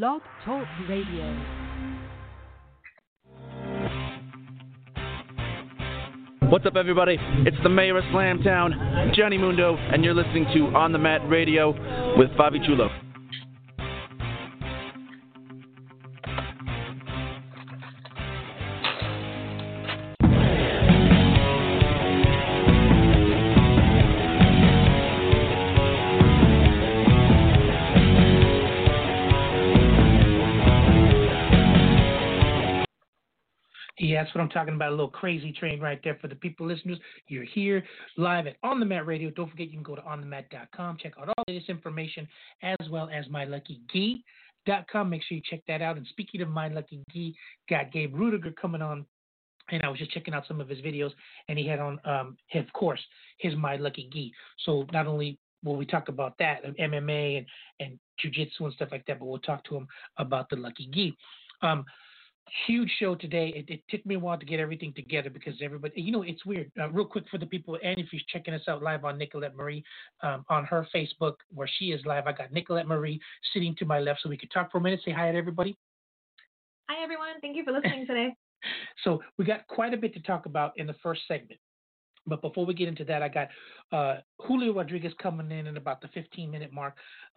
Blog Talk Radio. What's up, everybody? It's the mayor of Slamtown, Johnny Mundo, and you're listening to On The Mat Radio with Fabi Chulo. That's what I'm talking about, a little crazy train right there for the people listeners. You're here live at On The Mat Radio. Don't forget you can go to onthemat.com, check out all this information, as well as myluckygee.com. Make sure you check that out. And speaking of My Lucky Gee, got Gabe Rudiger coming on, and I was just checking out some of his videos, and he had on, of course, his My Lucky Gee. So not only will we talk about that, MMA and jiu-jitsu and stuff like that, but we'll talk to him about the Lucky Gee. Huge show today. It took me a while to get everything together because everybody, you know, it's weird. Real quick for the people, and if you're checking us out live on Nicolette Marie, on her Facebook where she is live, I got Nicolette Marie sitting to my left so we could talk for a minute. Say hi to everybody. Hi, everyone. Thank you for listening today. So we got quite a bit to talk about in the first segment. But before we get into that, I got Julio Rodriguez coming in about the 15-minute mark.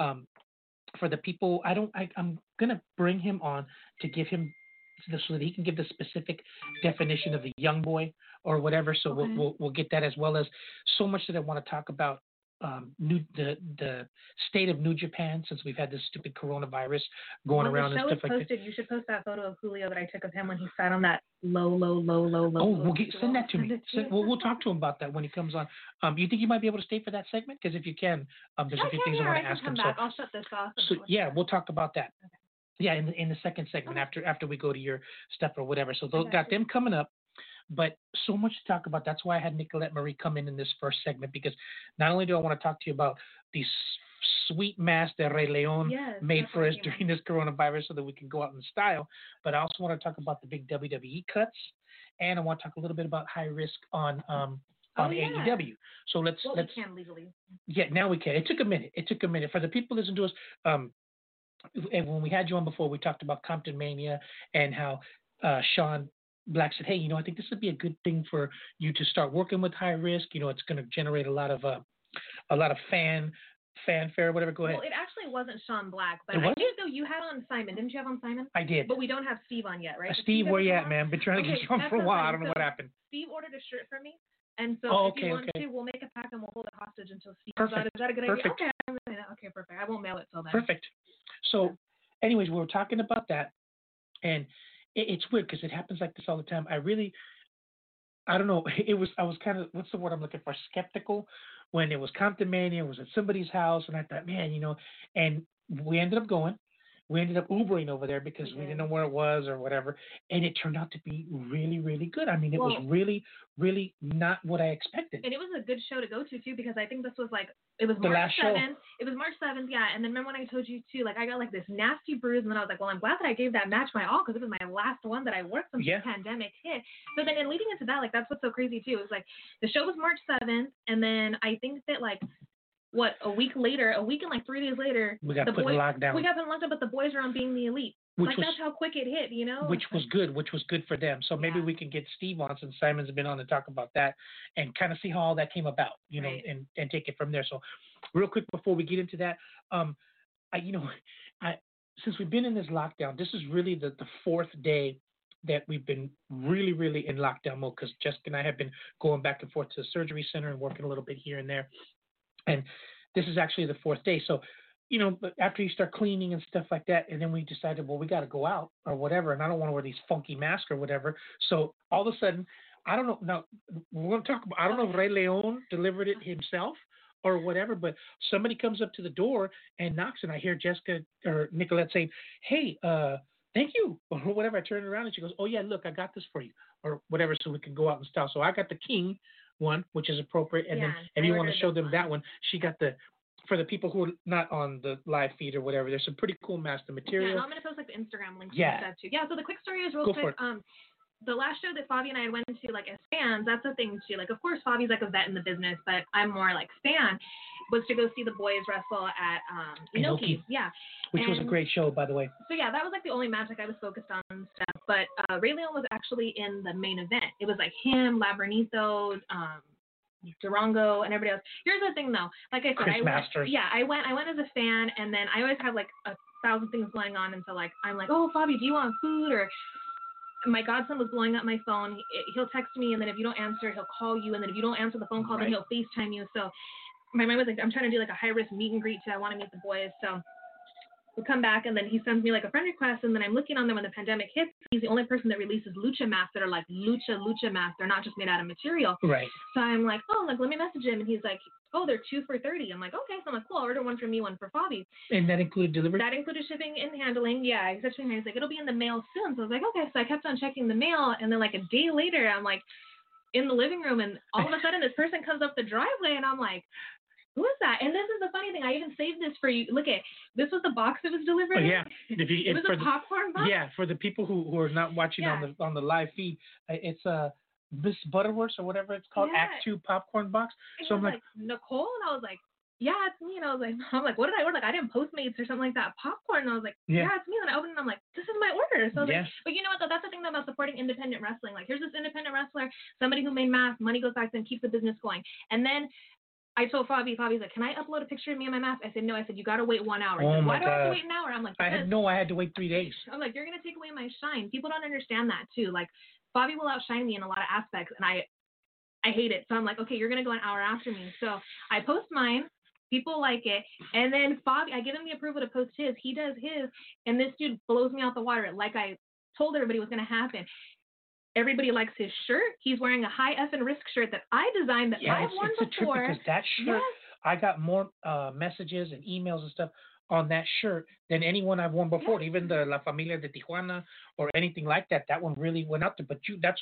For the people, I'm going to bring him on to give him so that he can give the specific definition of a young boy or whatever. So we'll get that, as well as so much that I want to talk about the state of New Japan, since we've had this stupid coronavirus going around and stuff like that. You should post that photo of Julio that I took of him when he sat on that low. Oh, send that to me. We'll talk to him about that when he comes on. You think you might be able to stay for that segment? Because if you can, there's a few things I want to ask him. I'll shut this off. So yeah, we'll talk about that. Okay. Yeah, in the second segment, after we go to your stuff or whatever. So they've got them coming up, but so much to talk about. That's why I had Nicolette Marie come in this first segment, because not only do I want to talk to you about these sweet masks that Rey León made for us during this coronavirus so that we can go out in style, but I also want to talk about the big WWE cuts, and I want to talk a little bit about high risk on AEW. So let's we can legally. Yeah, now we can. It took a minute. For the people listening to us, and when we had you on before, we talked about Compton Mania and how Sean Black said, hey, you know, I think this would be a good thing for you to start working with high risk. You know, it's going to generate a lot of fanfare, whatever. Go ahead. Well, it actually wasn't Sean Black, but I did know you had on Simon. Didn't you have on Simon? I did. But we don't have Steve on yet, right? Steve, where you at, man? Been trying to get you on for a while. I don't know what happened. Steve ordered a shirt for me. And so if you want to, we'll make a pack and we'll hold it hostage until Steve comes out. Is that a good idea? Okay, perfect. I won't mail it till then. Perfect. So anyways, we were talking about that, and it's weird because it happens like this all the time. I don't know. I was kind of, what's the word I'm looking for? Skeptical when it was Compton Mania, it was at somebody's house, and I thought, man, you know, and we ended up going. We ended up Ubering over there because we didn't know where it was or whatever, and it turned out to be really, really good. I mean, it was really, really not what I expected. And it was a good show to go to, too, because I think this was it was the March 7th. Show. It was March 7th, yeah, and then remember when I told you, too, I got, this nasty bruise, and then I was like, well, I'm glad that I gave that match my all because it was my last one that I worked since the pandemic hit. So then in leading into that, that's what's so crazy, too. It was, the show was March 7th, and then I think that, a week and 3 days later, we got put in lockdown. We got put in lockdown, but the boys are on Being the Elite. That's how quick it hit, you know? Which was good for them. So maybe we can get Steve on, since Simon's been on, to talk about that and kind of see how all that came about, you know, and take it from there. So real quick before we get into that, since we've been in this lockdown, this is really the fourth day that we've been really, really in lockdown mode, because Jessica and I have been going back and forth to the surgery center and working a little bit here and there. And this is actually the fourth day. So, you know, but after you start cleaning and stuff like that, and then we decided, well, we got to go out or whatever, and I don't want to wear these funky masks or whatever. So all of a sudden, I don't know. Now, we're going to talk about, I don't know if Rey León delivered it himself or whatever, but somebody comes up to the door and knocks, and I hear Jessica or Nicolette saying, hey, thank you, or whatever. I turn around, and she goes, oh, yeah, look, I got this for you or whatever, so we can go out in style. So I got the king one, which is appropriate, and then if you want to show them that one, she got the, for the people who are not on the live feed or whatever, there's some pretty cool master material. Yeah, and I'm gonna post the Instagram link to that too. Yeah, so the quick story is real quick. the last show that Fabi and I went to, like, as fans, that's the thing too. Like, of course, Fabi's like a vet in the business, but I'm more like fan, was to go see the boys wrestle at Inoki. Yeah. Which was a great show, by the way. So, yeah, that was like the only match like I was focused on and stuff. But Rey León was actually in the main event. It was like him, Laberinto, Durango, and everybody else. Here's the thing, though. Like I said, I went as a fan, and then I always have like a thousand things going on, and so like I'm like, oh, Fabi, do you want food? Or my godson was blowing up my phone. He'll text me, and then if you don't answer, he'll call you, and then if you don't answer the phone call, then he'll FaceTime you. So my mind was like, I'm trying to do like a high risk meet and greet too. I want to meet the boys, so we come back, and then he sends me like a friend request, and then I'm looking on them when the pandemic hits. He's the only person that releases lucha masks that are like lucha masks. They're not just made out of material. Right. So I'm like, oh, like let me message him, and he's like, oh, they're 2 for $30. I'm like, okay. So I'm like, cool. I'll order one for me, one for Fabi. And that included delivery? That included shipping and handling. Yeah, except he's like, it'll be in the mail soon. So I was like, okay. So I kept on checking the mail, and then like a day later, I'm like in the living room, and all of a sudden this person comes up the driveway, and I'm like, who is that? And this is the funny thing. I even saved this for you. Look at this was the box that was delivered. Oh, yeah, it was a popcorn box. Yeah, for the people who are not watching on the live feed, it's a Miss Butterworth's or whatever it's called, Act 2 popcorn box. And so I'm like, Nicole, and I was like, yeah, it's me. And I'm like, what did I order? Like, I didn't Postmates or something like that. Popcorn. And I was like, yeah, it's me. And I opened it, and I'm like, this is my order. So I was like, but you know what, though? That's the thing about supporting independent wrestling. Like, here's this independent wrestler, somebody who made masks, money goes back to them, keeps the business going. And then I told Fabi's like, can I upload a picture of me and my mask? I said, no. I said, you got to wait 1 hour. He said, why do I have to wait an hour? I'm like, I had to wait 3 days. I'm like, you're going to take away my shine. People don't understand that, too. Like, Fabi will outshine me in a lot of aspects, and I hate it. So I'm like, okay, you're going to go an hour after me. So I post mine. People like it. And then Fabi, I give him the approval to post his. He does his, and this dude blows me out the water like I told everybody was going to happen. Everybody likes his shirt. He's wearing a high effing risk shirt that I designed that I've worn before. Because that shirt, I got more messages and emails and stuff on that shirt than anyone I've worn before. Yes. Even the La Familia de Tijuana or anything like that. That one really went out there. But that's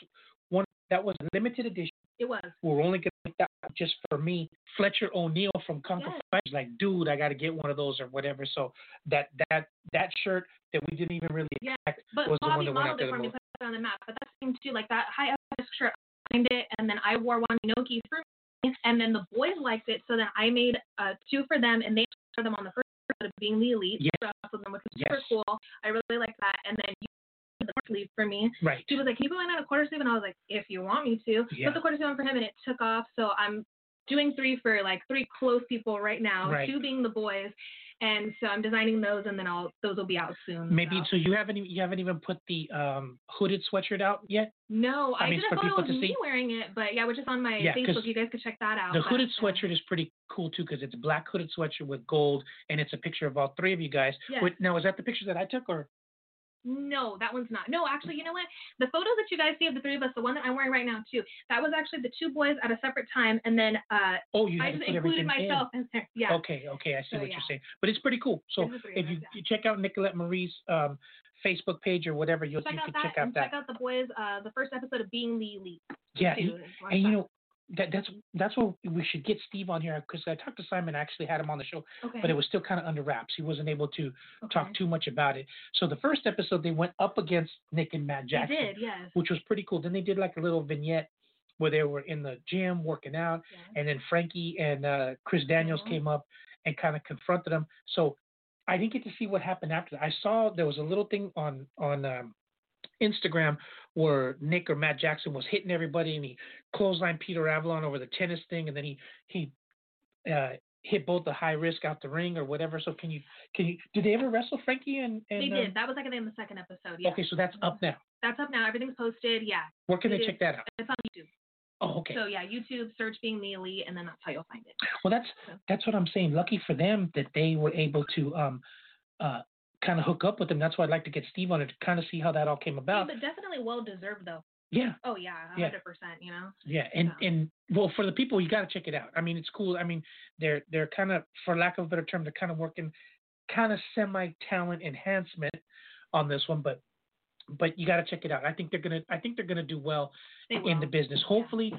one that was limited edition. It was. We're only going to make that just for me. Fletcher O'Neill from Conquer Fighters, like, dude, I got to get one of those or whatever. So that shirt that we didn't even really expect was the one that went out there the most. On the map, but that thing too, like that high up shirt, I find it, and then I wore one Inoki for me, and then the boys liked it, so then I made 2 for them, and they wore them on the first episode of Being the Elite, so them, which was super cool. I really like that, and then you did the sleeve for me. Right. She was like, "Can you put mine on a quarter sleeve?" And I was like, "If you want me to." Yeah. Put the quarter sleeve on for him, and it took off. So I'm doing 3 for like 3 close people right now, 2 being the boys. And so I'm designing those, and then those will be out soon. Maybe so you haven't even put the hooded sweatshirt out yet? No, I mean, did a photo of me wearing it, but which is on my Facebook. You guys could check that out. The hooded sweatshirt is pretty cool too, because it's a black hooded sweatshirt with gold, and it's a picture of all 3 of you guys. Yes. Wait, now is that the picture that I took, or? No, that one's not. No, actually, you know what? The photo that you guys see of the 3 of us, the one that I'm wearing right now too, that was actually the 2 boys at a separate time, and then I just included myself in there. Yeah. Okay, I see what you're saying. But it's pretty cool. So if you check out Nicolette Marie's Facebook page or whatever, you can check out that. Check out the boys, the first episode of Being the Elite. Yeah, and you know. That's what we should get Steve on here, because I talked to Simon. I actually had him on the show, but it was still kind of under wraps. He wasn't able to talk too much about it. So the first episode, they went up against Nick and Matt Jackson, they did, which was pretty cool. Then they did like a little vignette where they were in the gym working out, and then Frankie and Chris Daniels came up and kind of confronted them. So I didn't get to see what happened after that. I saw there was a little thing on Instagram where Nick or Matt Jackson was hitting everybody, and he clotheslined Peter Avalon over the tennis thing, and then he hit both the high risk out the ring or whatever. So can you did they ever wrestle Frankie and they did. That was like in the second episode. Yeah. Okay, so that's up now. Everything's posted. Yeah. Where can they check that out? It's on YouTube. Oh, okay. So yeah, YouTube, search Being the Elite, and then that's how you'll find it. Well, that's what I'm saying. Lucky for them that they were able to kind of hook up with them. That's why I'd like to get Steve on it to kind of see how that all came about. Yeah, but definitely well deserved though. Yeah. Oh yeah, 100%. You know. Yeah, and well, for the people, you got to check it out. I mean, it's cool. I mean, they're kind of, for lack of a better term, they're kind of working, kind of semi talent enhancement on this one, but you got to check it out. I think they're gonna do well in the business. Hopefully,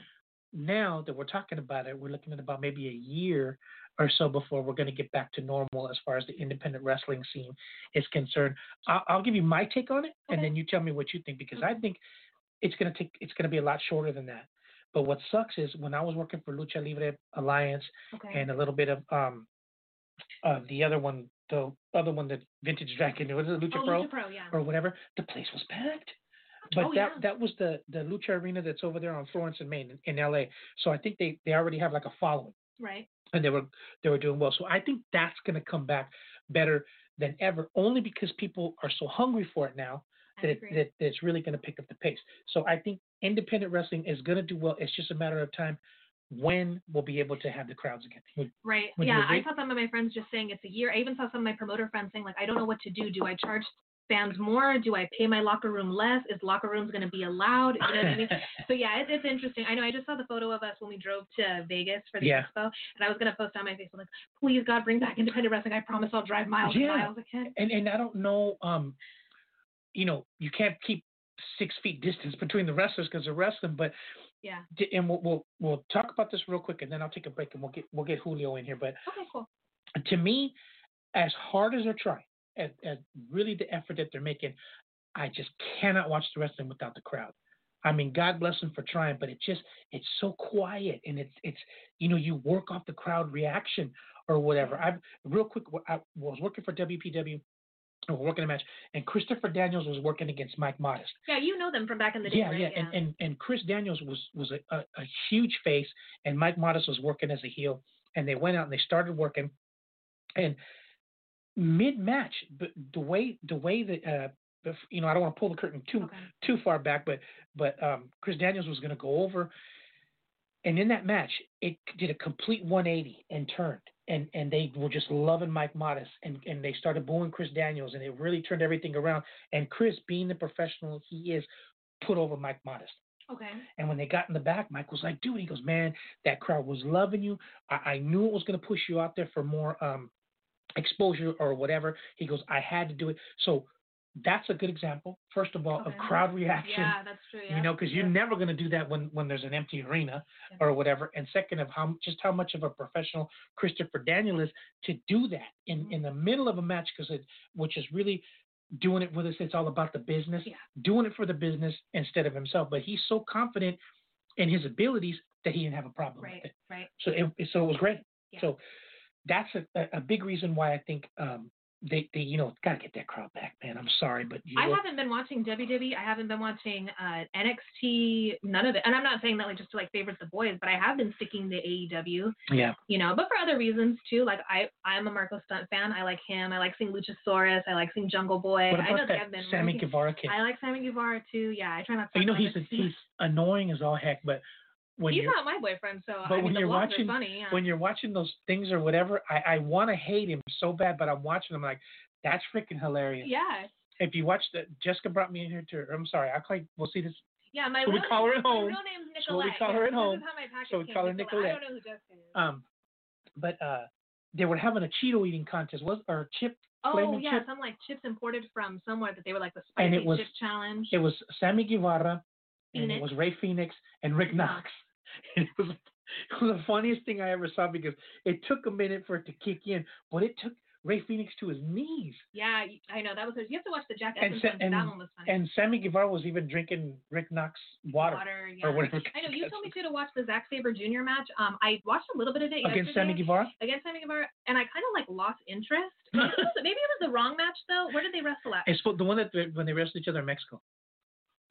now that we're talking about it, we're looking at about maybe a year or so before we're going to get back to normal as far as the independent wrestling scene is concerned. I'll give you my take on it, and then you tell me what you think, because I think it's going to be a lot shorter than that. But what sucks is when I was working for Lucha Libre Alliance and a little bit of the other one, the Vintage Dragon, was it Lucha Pro? Lucha Pro, yeah. Or whatever. The place was packed. But that was the Lucha Arena that's over there on Florence and Main in LA. So I think they already have like a following. Right. And they were doing well. So I think that's going to come back better than ever, only because people are so hungry for it now that it's really going to pick up the pace. So I think independent wrestling is going to do well. It's just a matter of time when we'll be able to have the crowds again. I saw some of my friends just saying it's a year. I even saw some of my promoter friends saying, like, I don't know what to do. Do I charge fans more? Do I pay my locker room less? Is locker rooms going to be allowed? You know what I mean? So yeah, it's interesting. I know I just saw the photo of us when we drove to Vegas for the expo, and I was going to post on my Facebook, like, please God, bring back independent wrestling. I promise I'll drive miles and miles again. And I don't know, you can't keep 6 feet distance between the wrestlers because they're wrestling, but yeah. And we'll talk about this real quick, and then I'll take a break, and we'll get Julio in here. But okay, cool. To me, as hard as they're trying, at really the effort that they're making, I just cannot watch the wrestling without the crowd. I mean, God bless them for trying, but it's so quiet, and it's you work off the crowd reaction or whatever. I was working for WPW. We're working a match, and Christopher Daniels was working against Mike Modest. Yeah, you know them from back in the day, right? Yeah. And Chris Daniels was a huge face, and Mike Modest was working as a heel, and they went out and they started working, and mid-match, but the way that I don't want to pull the curtain too far back, but Chris Daniels was going to go over, and in that match, it did a complete 180 and turned. And they were just loving Mike Modest, and they started booing Chris Daniels, and it really turned everything around. And Chris, being the professional he is, put over Mike Modest. Okay. And when they got in the back, Mike was like, dude, he goes, man, that crowd was loving you. I knew it was going to push you out there for more exposure or whatever. He goes, I had to do it. So that's a good example, first of all, of crowd reaction. Yeah, that's true. Yeah. Because you're never going to do that when there's an empty arena or whatever. And second, of how much of a professional Christopher Daniel is to do that in the middle of a match, which is really doing it with us. It's all about the business, doing it for the business instead of himself. But he's so confident in his abilities that he didn't have a problem with it. Right. So it was great. Yeah. So that's a big reason why I think. They gotta get that crowd back, man. I'm sorry, but I haven't been watching WWE. I haven't been watching NXT. None of it. And I'm not saying that just to favorite the boys, but I have been sticking to AEW. Yeah. But for other reasons too. Like I'm a Marco Stunt fan. I like him. I like seeing Luchasaurus. I like seeing Jungle Boy. What about Sammy Guevara kid? I like Sammy Guevara too. Yeah, I try not to. He's annoying as all heck, but. He's not my boyfriend, so but when you're watching, funny, yeah. When you're watching those things or whatever, I want to hate him so bad, but I'm watching him like that's freaking hilarious. Yeah. If you watch Jessica brought me in here too. I'm sorry, we'll see this. Yeah, my. We call her at home. My real name's Nicolette. We call her at home. So we call her Nicolette. I don't know who Jessica is. But they were having a Cheeto eating contest, or chip. Oh yeah, chip. Some chips imported from somewhere that they were the spicy chip challenge. It was Sammy Guevara, and it was Rey Fénix and Rick Knox. It was the funniest thing I ever saw because it took a minute for it to kick in, but it took Rey Fénix to his knees. Yeah, I know. That was you have to watch the Jack Evans one. That one was funny. And Sammy Guevara was even drinking Rick Knox water yeah. or whatever. I know. You told me to watch the Zack Sabre Jr. match. I watched a little bit of it yesterday. Against Sammy Guevara, and I kind of lost interest. Maybe it was the wrong match though. Where did they wrestle at? It's the one that when they wrestled each other in Mexico.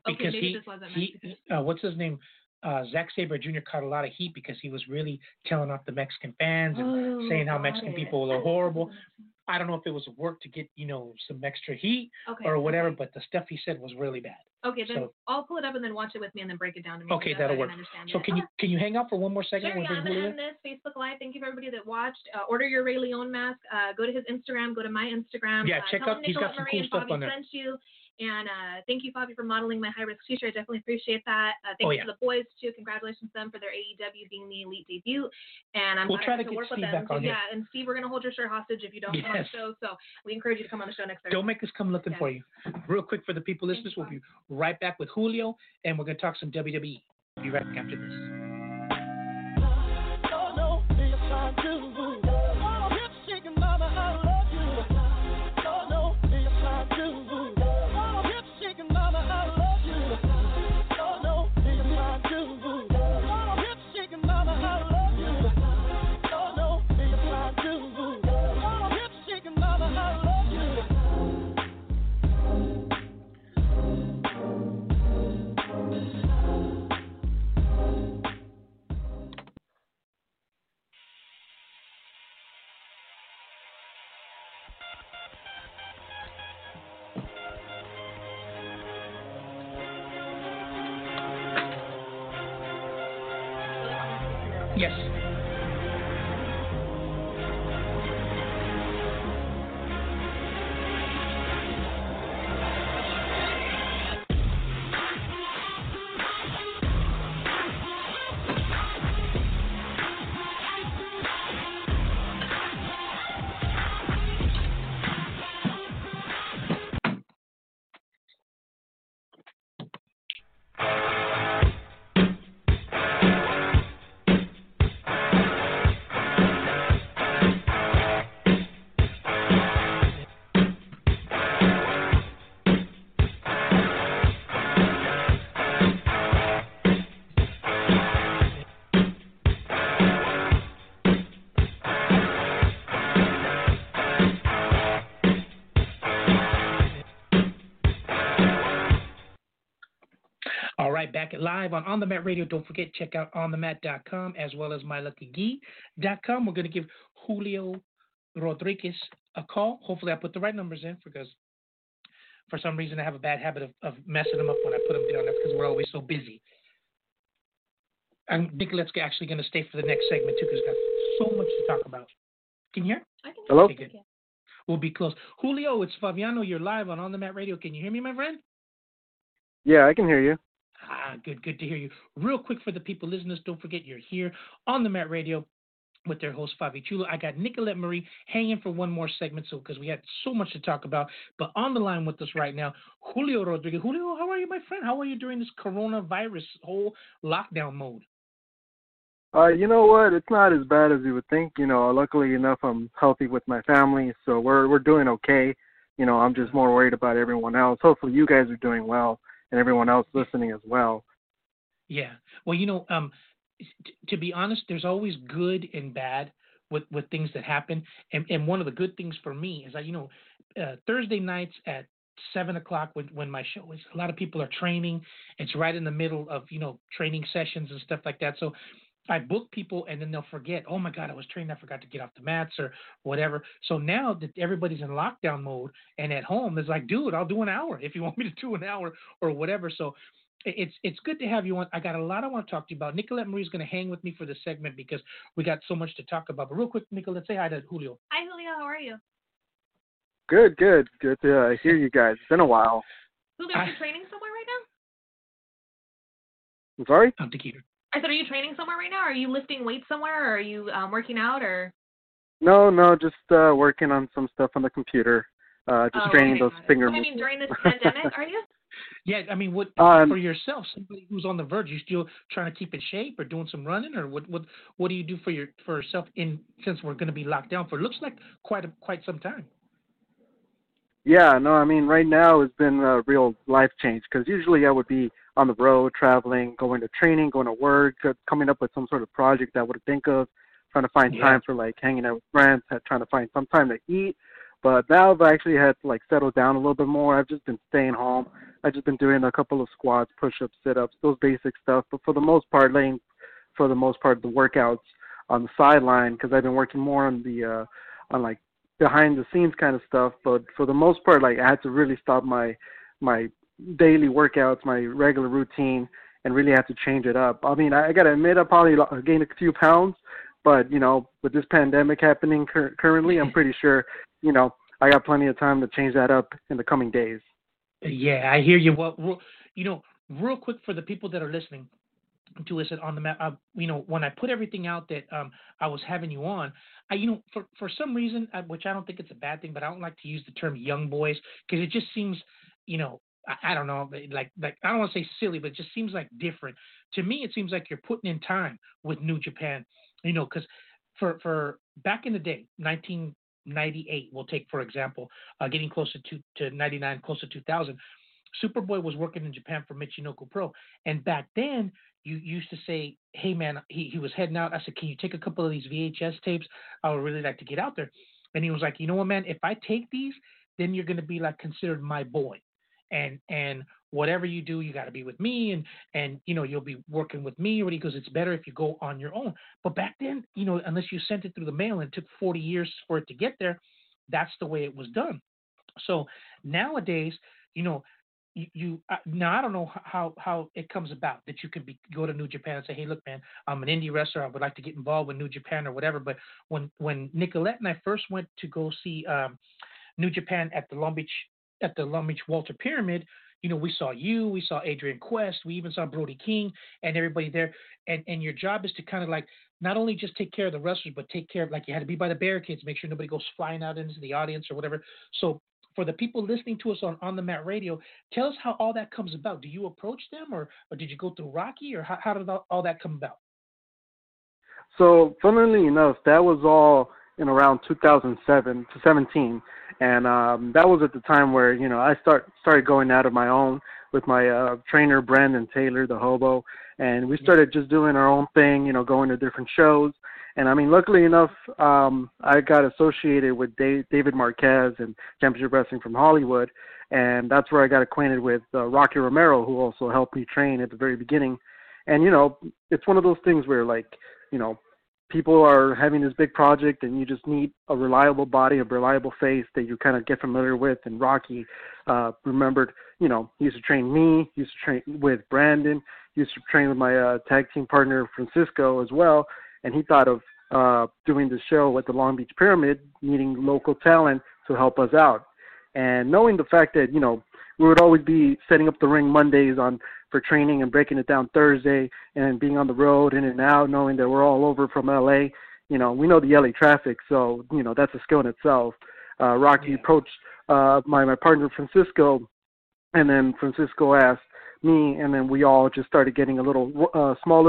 Because this wasn't Mexico. What's his name? Zack Sabre Jr. caught a lot of heat because he was really telling off the Mexican fans and saying how Mexican people are horrible. I don't know if it was work to get, some extra heat or whatever, but the stuff he said was really bad. Okay, then I'll pull it up and then watch it with me and then break it down to me. Okay, that'll work. So can you hang out for one more second? Sure, I'm going to end this Facebook Live. Thank you for everybody that watched. Order your Rey León mask. Go to his Instagram. Go to my Instagram. Yeah, check out. He's got some cool stuff on there. And thank you, Fabi, for modeling my high-risk future. I definitely appreciate that. Thank you to the boys, too. Congratulations to them for their AEW Being the Elite debut. And I'm trying to work with them. So, and Steve, we're going to hold your shirt hostage if you don't come on the show. So we encourage you to come on the show next Thursday. Don't make us come looking for you. Real quick for the people listening, we'll be right back with Julio, and we're going to talk some WWE. Be right back after this. Yes. Back live on The Mat Radio. Don't forget, check out onthemat.com as well as myluckygee.com. We're going to give Julio Rodriguez a call. Hopefully I put the right numbers in, because for some reason I have a bad habit of messing them up when I put them down there, because we're always so busy. And Nicolette's actually going to stay for the next segment too, because we've got so much to talk about. Can you hear? I can. Hello? It. We'll be close. Julio, it's Fabiano. You're live on The Mat Radio. Can you hear me, my friend? Yeah, I can hear you. Ah, good to hear you. Real quick for the people listeners, don't forget you're here on The Mat Radio with their host, Fabi Chulo. I got Nicolette Marie hanging for one more segment, so because we had so much to talk about. But on the line with us right now, Julio Rodriguez. Julio, how are you, my friend? How are you during this coronavirus whole lockdown mode? You know what? It's not as bad as you would think. You know, luckily enough, I'm healthy with my family, so we're doing okay. You know, I'm just more worried about everyone else. Hopefully you guys are doing well, and everyone else listening as well. Yeah. Well, you know, to be honest, there's always good and bad with things that happen. And one of the good things for me is that, you know, Thursday nights at 7 o'clock when my show is, a lot of people are training. It's right in the middle of, you know, training sessions and stuff like that. So I book people and then they'll forget, oh my God, I was training, I forgot to get off the mats or whatever. So now that everybody's in lockdown mode and at home, it's like, dude, I'll do an hour if you want me to do an hour or whatever. So it's good to have you on. I got a lot I want to talk to you about. Nicolette Marie's going to hang with me for this segment because we got so much to talk about. But real quick, Nicolette, say hi to Julio. Hi, Julio. How are you? Good. Good to hear you guys. It's been a while. Julio, are you training somewhere right now? I'm sorry? I'm thinking. I said, are you training somewhere right now? Are you lifting weights somewhere, or are you working out, or? No, just working on some stuff on the computer. Just training those finger moves. I mean, during this pandemic, are you? Yeah, I mean, what for yourself? Somebody who's on the verge, you still trying to keep in shape, or doing some running, or what do you do for yourself? In since we're going to be locked down for looks like quite some time. Yeah, no, I mean, right now it's been a real life change, because usually I would be on the road, traveling, going to training, going to work, coming up with some sort of project I would think of, trying to find time for, like, hanging out with friends, trying to find some time to eat. But now I've actually had to, like, settle down a little bit more. I've just been staying home. I've just been doing a couple of squats, push-ups, sit-ups, those basic stuff. But for the most part, the workouts on the sideline, because I've been working more on the, on behind the scenes kind of stuff. But for the most part, like, I had to really stop my daily workouts, my regular routine, and really had to change it up. I mean, I got to admit, I probably gained a few pounds, but, you know, with this pandemic happening currently, I'm pretty sure, you know, I got plenty of time to change that up in the coming days. Yeah, I hear you. Well, you know, real quick for the people that are listening to us on The Mat, you know, when I put everything out that I was having you on, for some reason, which I don't think it's a bad thing, but I don't like to use the term young boys, because it just seems, you know, I don't know, like I don't want to say silly, but it just seems like different. To me, it seems like you're putting in time with New Japan, you know, because for back in the day, 1998, we'll take, for example, getting closer to 99, close to 2000, Superboy was working in Japan for Michinoku Pro. And back then, you used to say, hey, man, he was heading out. I said, can you take a couple of these VHS tapes? I would really like to get out there. And he was like, you know what, man, if I take these, then you're going to be like considered my boy. And whatever you do, you got to be with me, and you know, you'll be working with me already, because it's better if you go on your own. But back then, you know, unless you sent it through the mail and it took 40 years for it to get there, that's the way it was done. So nowadays, you know, Now I don't know how it comes about that you could go to New Japan and say, hey, look, man, I'm an indie wrestler. I would like to get involved with New Japan or whatever. But when Nicolette and I first went to go see New Japan at the Long Beach Walter Pyramid, you know, we saw you, we saw Adrian Quest, we even saw Brody King and everybody there. And your job is to kind of like not only just take care of the wrestlers, but take care of, like, you had to be by the barricades, make sure nobody goes flying out into the audience or whatever. So for the people listening to us on the Mat Radio, tell us how all that comes about. Do you approach them or did you go through Rocky, or how did all that come about? So funnily enough, that was all in around 2007 to 17. And that was at the time where, you know, I started going out of my own with my trainer, Brandon Taylor, the hobo. And we started just doing our own thing, you know, going to different shows. And, I mean, luckily enough, I got associated with David Marquez and Championship Wrestling from Hollywood. And that's where I got acquainted with Rocky Romero, who also helped me train at the very beginning. And, you know, it's one of those things where, like, you know, people are having this big project and you just need a reliable body, a reliable face that you kind of get familiar with. And Rocky remembered, you know, he used to train me, he used to train with Brandon, he used to train with my tag team partner, Francisco, as well. And he thought of doing the show at the Long Beach Pyramid, needing local talent to help us out. And knowing the fact that, you know, we would always be setting up the ring Mondays for training and breaking it down Thursday and being on the road in and out, knowing that we're all over from L.A., you know, we know the L.A. traffic, so, you know, that's a skill in itself. Rocky approached my partner Francisco, and then Francisco asked me, and then we all just started getting a little small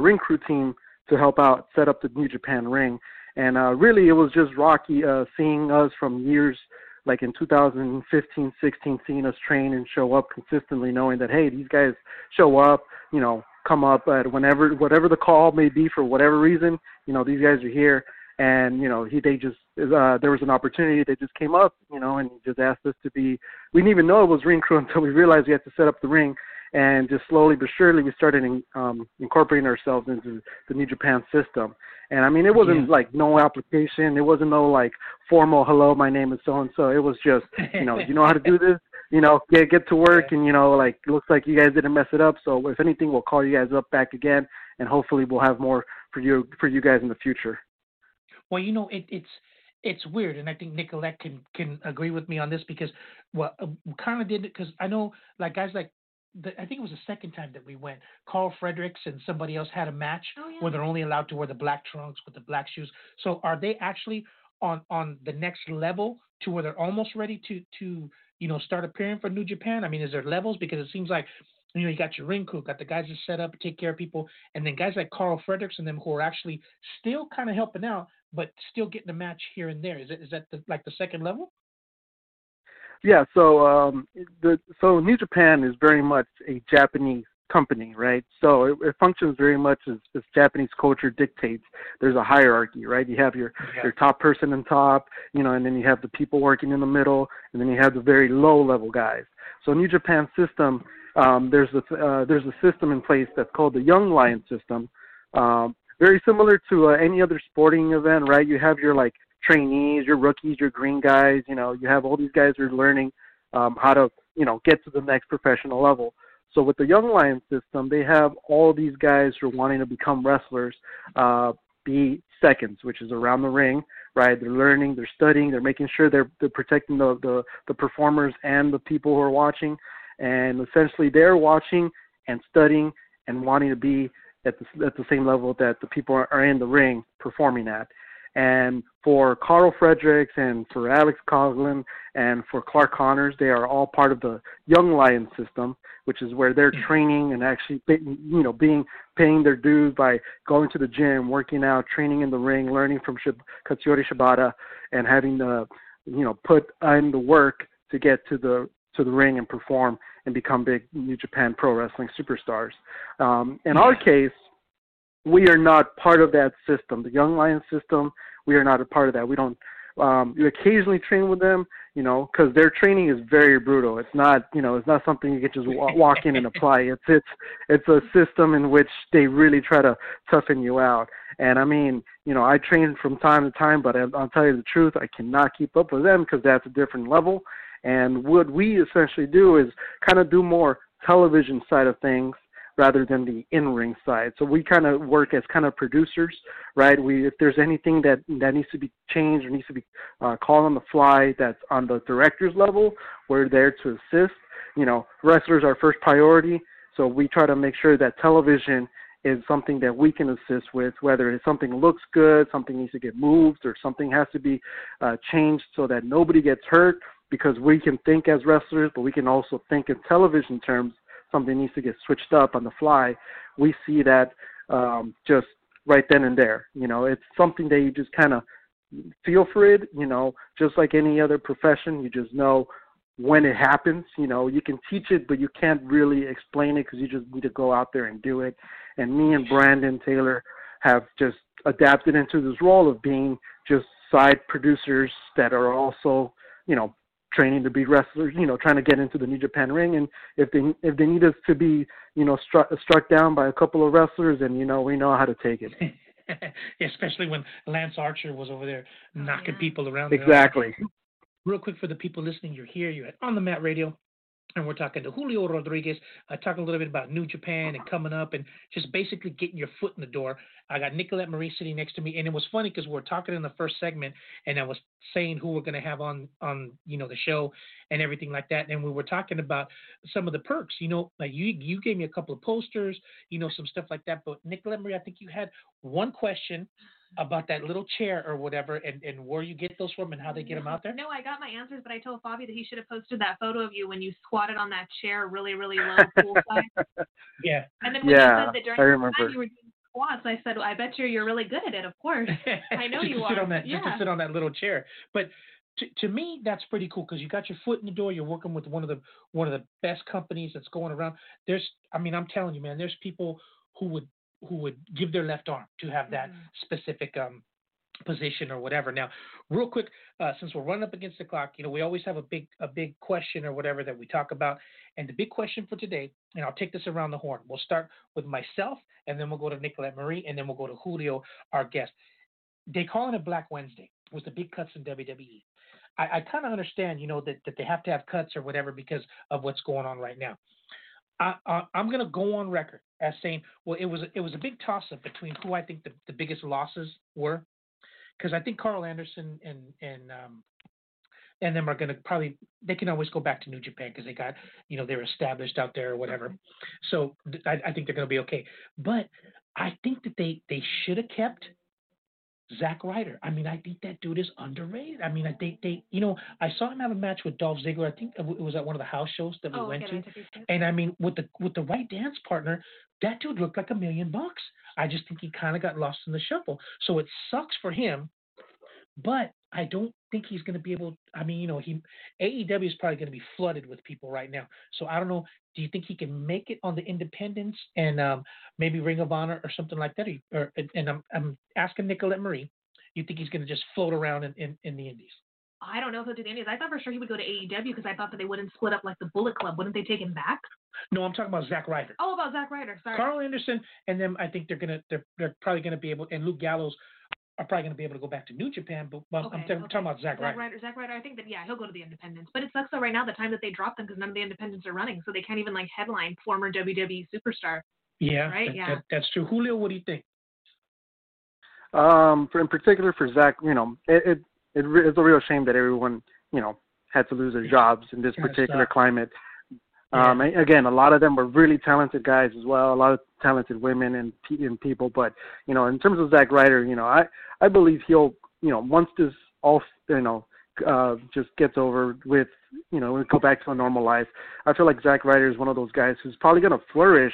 ring crew team to help out, set up the New Japan ring. And really it was just Rocky seeing us from years, like in 2015, 16, seeing us train and show up consistently, knowing that, hey, these guys show up, you know, come up at whatever the call may be for whatever reason, you know, these guys are here. And, you know, there was an opportunity. They just came up, you know, and just asked us to be, we didn't even know it was ring crew until we realized we had to set up the ring. And just slowly but surely, we started incorporating ourselves into the New Japan system. And, I mean, it wasn't like no application. It wasn't no, like, formal, hello, my name is so-and-so. It was just, you know, you know how to do this? You know, get to work. And, you know, like, it looks like you guys didn't mess it up. So, if anything, we'll call you guys up back again. And hopefully we'll have more for you guys in the future. Well, you know, it's weird, and I think Nicolette can agree with me on this because, well, kind of did it because I know, like, guys like, I think it was the second time that we went, Carl Fredericks and somebody else had a match where they're only allowed to wear the black trunks with the black shoes. So are they actually on the next level to where they're almost ready to you know, start appearing for New Japan? I mean, is there levels? Because it seems like, you know, you got your ring crew, got the guys that set up, take care of people, and then guys like Carl Fredericks and them who are actually still kind of helping out, but still getting a match here and there. Is that the second level? Yeah, so so New Japan is very much a Japanese company, right? So it functions very much as Japanese culture dictates. There's a hierarchy, right? You have your top person on top, you know, and then you have the people working in the middle, and then you have the very low-level guys. So New Japan system, there's a system in place that's called the Young Lion system, very similar to any other sporting event, right? You have your, like, trainees, your rookies, your green guys, you know, you have all these guys who are learning how to, you know, get to the next professional level. So with the Young Lions system, they have all these guys who are wanting to become wrestlers be seconds, which is around the ring, right? They're learning, they're studying, they're making sure they're protecting the performers and the people who are watching. And essentially they're watching and studying and wanting to be at the same level that the people are in the ring performing at. And for Carl Fredericks and for Alex Coughlin and for Clark Connors, they are all part of the Young Lion system, which is where they're training and actually, you know, paying their dues by going to the gym, working out, training in the ring, learning from Katsuyori Shibata, and having to, you know, put in the work to get to the ring and perform and become big New Japan Pro Wrestling superstars. In our case, we are not part of that system. The Young Lions system, we are not a part of that. We don't you occasionally train with them, you know, because their training is very brutal. It's not, you know, it's not something you can just walk in and apply. It's a system in which they really try to toughen you out. And, I mean, you know, I train from time to time, but I'll tell you the truth, I cannot keep up with them because that's a different level. And what we essentially do is kind of do more television side of things rather than the in-ring side. So we kind of work as kind of producers, right? If there's anything that needs to be changed or needs to be called on the fly that's on the director's level, we're there to assist. You know, wrestlers are first priority, so we try to make sure that television is something that we can assist with, whether it's something looks good, something needs to get moved, or something has to be changed so that nobody gets hurt, because we can think as wrestlers, but we can also think in television terms. Something needs to get switched up on the fly. We see that just right then and there. You know, it's something that you just kind of feel for it, you know, just like any other profession. You just know when it happens. You know, you can teach it, but you can't really explain it because you just need to go out there and do it. And me and Brandon Taylor have just adapted into this role of being just side producers that are also, you know, training to be wrestlers, you know, trying to get into the New Japan ring. And if they need us to be, you know, struck down by a couple of wrestlers, then, you know, we know how to take it. Especially when Lance Archer was over there knocking people around. Exactly. Real quick for the people listening, you're here, you're at On The Mat Radio, and we're talking to Julio Rodriguez, talking a little bit about New Japan and coming up and just basically getting your foot in the door. I got Nicolette Marie sitting next to me, and it was funny because we were talking in the first segment, and I was saying who we're going to have on you know, the show and everything like that, and we were talking about some of the perks, you know, like you gave me a couple of posters, you know, some stuff like that, but Nicolette Marie, I think you had one question about that little chair or whatever, and where you get those from and how they get them out there? No, I got my answers, but I told Fabi that he should have posted that photo of you when you squatted on that chair really, really low poolside. Yeah. And then when you said that during the time you were doing squats, I said, well, I bet you're really good at it, of course. I know you are. Just to sit on that little chair. But to me, that's pretty cool because you got your foot in the door. You're working with one of the best companies that's going around. I'm telling you, man, there's people who would give their left arm to have that specific position or whatever. Now, real quick, since we're running up against the clock, you know, we always have a big question or whatever that we talk about. And the big question for today, and I'll take this around the horn. We'll start with myself, and then we'll go to Nicolette Marie, and then we'll go to Julio, our guest. They call it a Black Wednesday with the big cuts in WWE. I kind of understand, you know, that they have to have cuts or whatever because of what's going on right now. I'm going to go on record as saying, well, it was a big toss-up between who I think the biggest losses were, because I think Carl Anderson and them are going to probably – they can always go back to New Japan because they got – you know, they're established out there or whatever. So I think they're going to be okay. But I think that they should have kept Zack Ryder. I mean, I think that dude is underrated. I mean, I saw him have a match with Dolph Ziggler. I think it was at one of the house shows that we went to. And I mean, with the right dance partner, that dude looked like $1 million. I just think he kind of got lost in the shuffle. So it sucks for him, but I don't think he's going to be able. I mean, you know, AEW is probably going to be flooded with people right now. So I don't know. Do you think he can make it on the independents and maybe Ring of Honor or something like that? And I'm asking Nicolette Marie, you think he's going to just float around in the Indies? I don't know if he'll do the Indies. I thought for sure he would go to AEW because I thought that they wouldn't split up like the Bullet Club. Wouldn't they take him back? No, I'm talking about Zack Ryder. Oh, about Zack Ryder. Sorry. Carl Anderson and them. I think they're probably going to be able, and Luke Gallows are probably going to be able to go back to New Japan, but okay, I'm talking about Zack Ryder. Zack Ryder, I think that, yeah, he'll go to the independents. But it sucks though right now the time that they drop them because none of the independents are running, so they can't even like headline former WWE superstar. Yeah, right. That's true. Julio, what do you think? In particular for Zack, you know, it's a real shame that everyone, you know, had to lose their jobs in this particular climate. Again, a lot of them were really talented guys as well, a lot of talented women and people. But, you know, in terms of Zack Ryder, you know, I believe he'll, you know, once this all, you know, just gets over with, you know, go back to a normal life. I feel like Zack Ryder is one of those guys who's probably going to flourish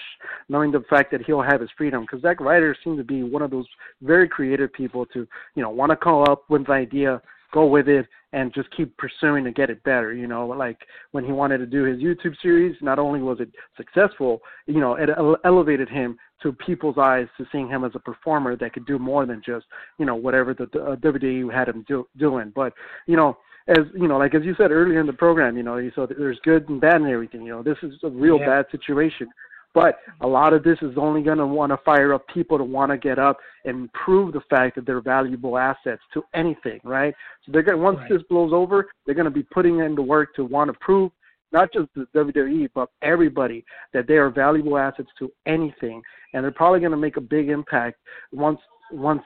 knowing the fact that he'll have his freedom, because Zack Ryder seemed to be one of those very creative people to, you know, want to come up with an idea, go with it, and just keep pursuing to get it better. You know, like when he wanted to do his YouTube series, not only was it successful, you know, it elevated him to people's eyes to seeing him as a performer that could do more than just, you know, whatever the WWE had him doing. But, you know, as you know, like as you said earlier in the program, you know, you saw that there's good and bad and everything. You know, this is a real bad situation. But a lot of this is only going to want to fire up people to want to get up and prove the fact that they're valuable assets to anything, right? So they're going, once this blows over, they're going to be putting in the work to want to prove not just the WWE, but everybody that they are valuable assets to anything. And they're probably going to make a big impact once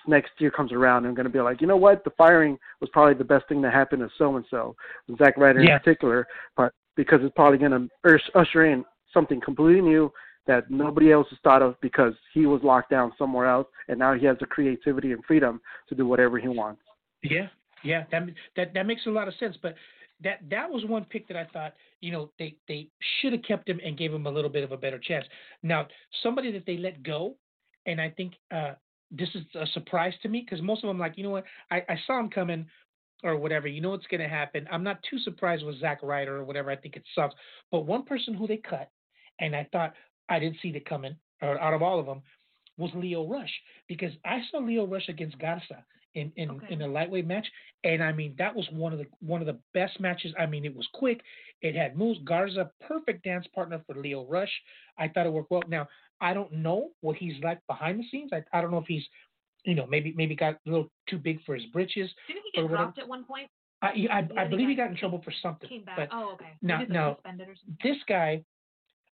next year comes around. I'm going to be like, you know what? The firing was probably the best thing that happened to so-and-so, Zack Ryder in particular, but because it's probably going to usher in something completely new that nobody else has thought of because he was locked down somewhere else, and now he has the creativity and freedom to do whatever he wants. Yeah, that makes a lot of sense. But that was one pick that I thought, you know, they should have kept him and gave him a little bit of a better chance. Now, somebody that they let go, and I think this is a surprise to me because most of them like, you know what, I saw him coming or whatever, you know what's going to happen. I'm not too surprised with Zack Ryder or whatever. I think it sucks. But one person who they cut, and I thought I didn't see the coming, or out of all of them, was Leo Rush, because I saw Leo Rush against Garza in a lightweight match, and I mean that was one of the best matches. I mean it was quick, it had moves. Garza, perfect dance partner for Leo Rush. I thought it worked well. Now I don't know what he's like behind the scenes. I don't know if he's, you know, maybe got a little too big for his britches. Didn't he get dropped at one point? I believe he got in trouble for something. Came back. But now this guy,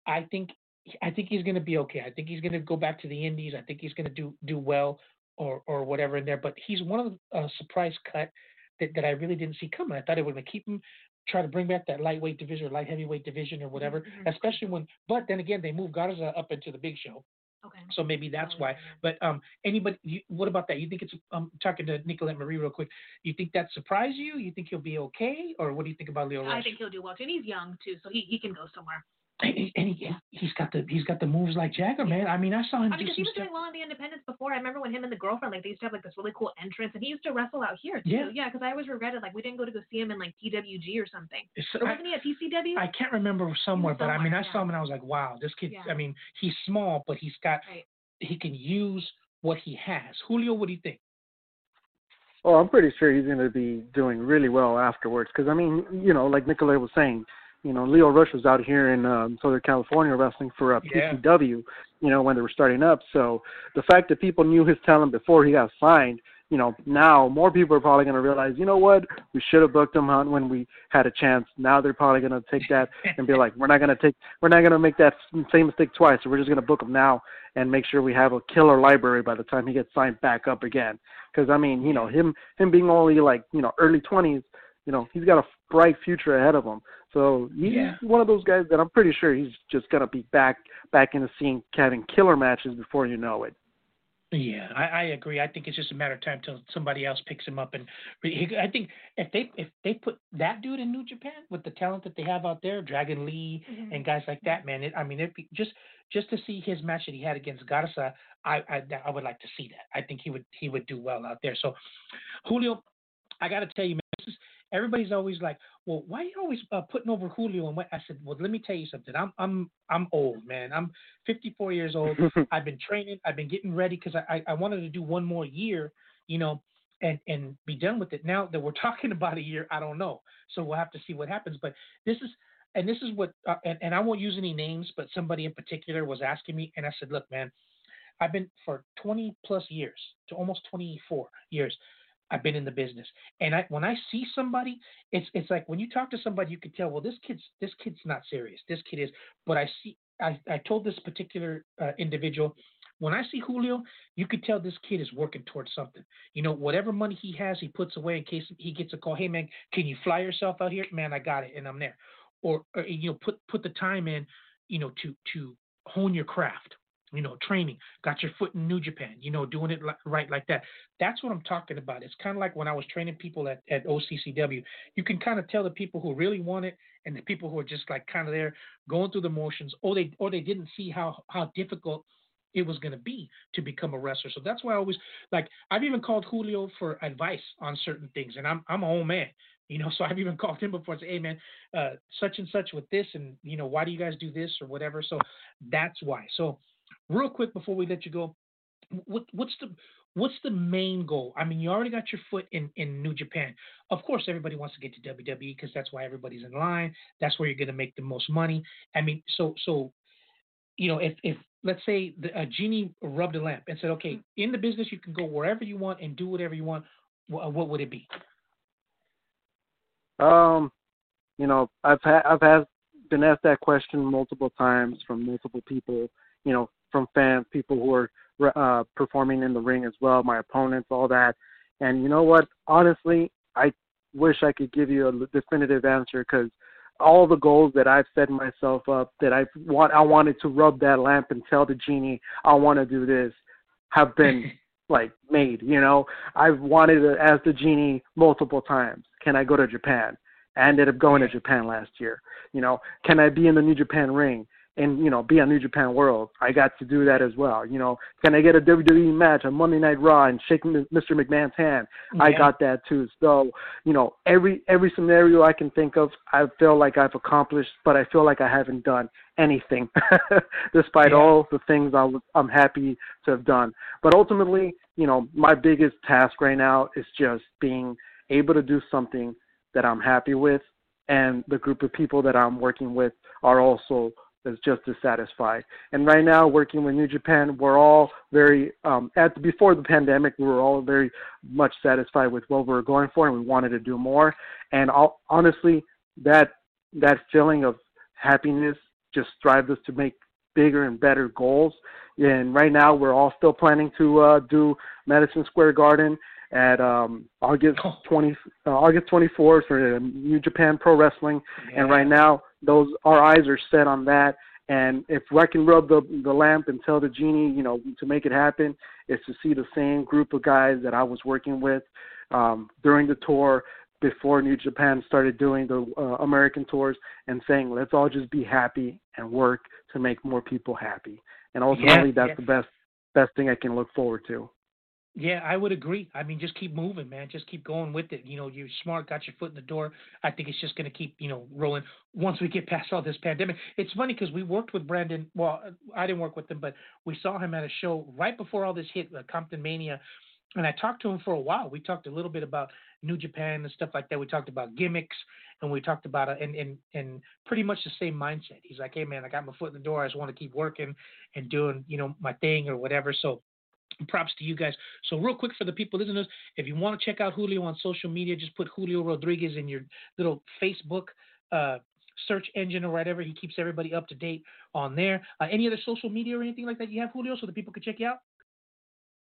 I think he's going to be okay. I think he's going to go back to the Indies. I think he's going to do well or whatever in there. But he's one of the surprise cut that I really didn't see coming. I thought it was going to keep him, try to bring back that lightweight division or light heavyweight division or whatever, especially when – but then again, they moved Garza up into the big show. Okay. So maybe that's why. But what about that? You think it's talking to Nicolette Marie real quick. You think that surprised you? You think he'll be okay? Or what do you think about Leo Rush? I think he'll do well too. And he's young too, so he can go somewhere. He's got the moves like Jagger, man. I mean, I saw him. Because he was doing well on the independents before. I remember when him and the girlfriend, like, they used to have like this really cool entrance, and he used to wrestle out here too. Yeah. Because I always regretted like we didn't go to go see him in like TWG or something. Or wasn't he at PCW? I can't remember somewhere, but I mean, I saw him and I was like, wow, this kid. Yeah. I mean, he's small, but he's got he can use what he has. Julio, what do you think? Oh, I'm pretty sure he's going to be doing really well afterwards. Because I mean, you know, like Nicolette was saying. You know, Leo Rush was out here in Southern California wrestling for PCW, you know, when they were starting up. So the fact that people knew his talent before he got signed, you know, now more people are probably going to realize, you know what, we should have booked him on when we had a chance. Now they're probably going to take that and be like, we're not going to make that same mistake twice. So we're just going to book him now and make sure we have a killer library by the time he gets signed back up again. Because, I mean, you know, him being only like, you know, early 20s, you know, he's got a bright future ahead of him. So he's one of those guys that I'm pretty sure he's just going to be back in the scene having killer matches before you know it. Yeah, I agree. I think it's just a matter of time till somebody else picks him up. And I think if they put that dude in New Japan with the talent that they have out there, Dragon Lee and guys like that, man, just to see his match that he had against Garza, I would like to see that. I think he would do well out there. So, Julio, I got to tell you, man, this is – everybody's always like, well, why are you always putting over Julio? And what? I said, well, let me tell you something. I'm old, man. I'm 54 years old. I've been training. I've been getting ready because I wanted to do one more year, you know, and be done with it. Now that we're talking about a year, I don't know. So we'll have to see what happens. But this is what, and I won't use any names, but somebody in particular was asking me, and I said, look, man, I've been for 20 plus years, to almost 24 years, I've been in the business, and when I see somebody, it's like when you talk to somebody, you can tell, well, this kid's not serious. This kid is, but I told this particular individual, when I see Julio, you could tell this kid is working towards something. You know, whatever money he has, he puts away in case he gets a call. Hey, man, can you fly yourself out here? Man, I got it, and I'm there. Or you know, put the time in, you know, to hone your craft. You know, training, got your foot in New Japan, you know, doing it right like that. That's what I'm talking about. It's kind of like when I was training people at OCCW, you can kind of tell the people who really want it and the people who are just like kind of there going through the motions, or they didn't see how difficult it was going to be to become a wrestler. So that's why I always like, I've even called Julio for advice on certain things, and I'm an old man, you know, so I've even called him before and said, hey man, such and such with this, and you know, why do you guys do this or whatever? So that's why. So real quick before we let you go, what's the main goal? I mean, you already got your foot in New Japan. Of course, everybody wants to get to WWE because that's why everybody's in line. That's where you're going to make the most money. I mean, so you know, if let's say a genie rubbed a lamp and said, okay, in the business, you can go wherever you want and do whatever you want, what would it be? You know, I've been asked that question multiple times from multiple people, you know, from fans, people who are performing in the ring as well, my opponents, all that. And you know what? Honestly, I wish I could give you a definitive answer, because all the goals that I've set myself up, that I wanted to rub that lamp and tell the genie, I want to do this, have been like made, you know. I've wanted to ask the genie multiple times, can I go to Japan? I ended up going to Japan last year. You know, can I be in the New Japan ring and, you know, be on New Japan World? I got to do that as well. You know, can I get a WWE match on Monday Night Raw and shake Mr. McMahon's hand? Yeah. I got that too. So, you know, every scenario I can think of, I feel like I've accomplished, but I feel like I haven't done anything despite all the things I'm happy to have done. But ultimately, you know, my biggest task right now is just being able to do something that I'm happy with, and the group of people that I'm working with are also just as satisfied. And right now, working with New Japan, we're all very, before the pandemic, we were all very much satisfied with what we were going for, and we wanted to do more. And honestly, that feeling of happiness just drives us to make bigger and better goals. And right now, we're all still planning to do Madison Square Garden at August 24th for New Japan Pro Wrestling, and right now our eyes are set on that. And if I can rub the lamp and tell the genie, you know, to make it happen, is to see the same group of guys that I was working with during the tour before New Japan started doing the American tours, and saying, let's all just be happy and work to make more people happy. And ultimately, that's the best thing I can look forward to. Yeah, I would agree. I mean, just keep moving, man. Just keep going with it. You know, you're smart, got your foot in the door. I think it's just going to keep, you know, rolling once we get past all this pandemic. It's funny because we worked with Brandon. Well, I didn't work with him, but we saw him at a show right before all this hit, Compton Mania. And I talked to him for a while. We talked a little bit about New Japan and stuff like that. We talked about gimmicks, and we talked about and pretty much the same mindset. He's like, hey, man, I got my foot in the door. I just want to keep working and doing, you know, my thing or whatever. So props to you guys. So real quick for the people listening to us, if you want to check out Julio on social media, just put Julio Rodriguez in your little Facebook search engine or whatever. He keeps everybody up to date on there. Any other social media or anything like that you have, Julio, so that people can check you out?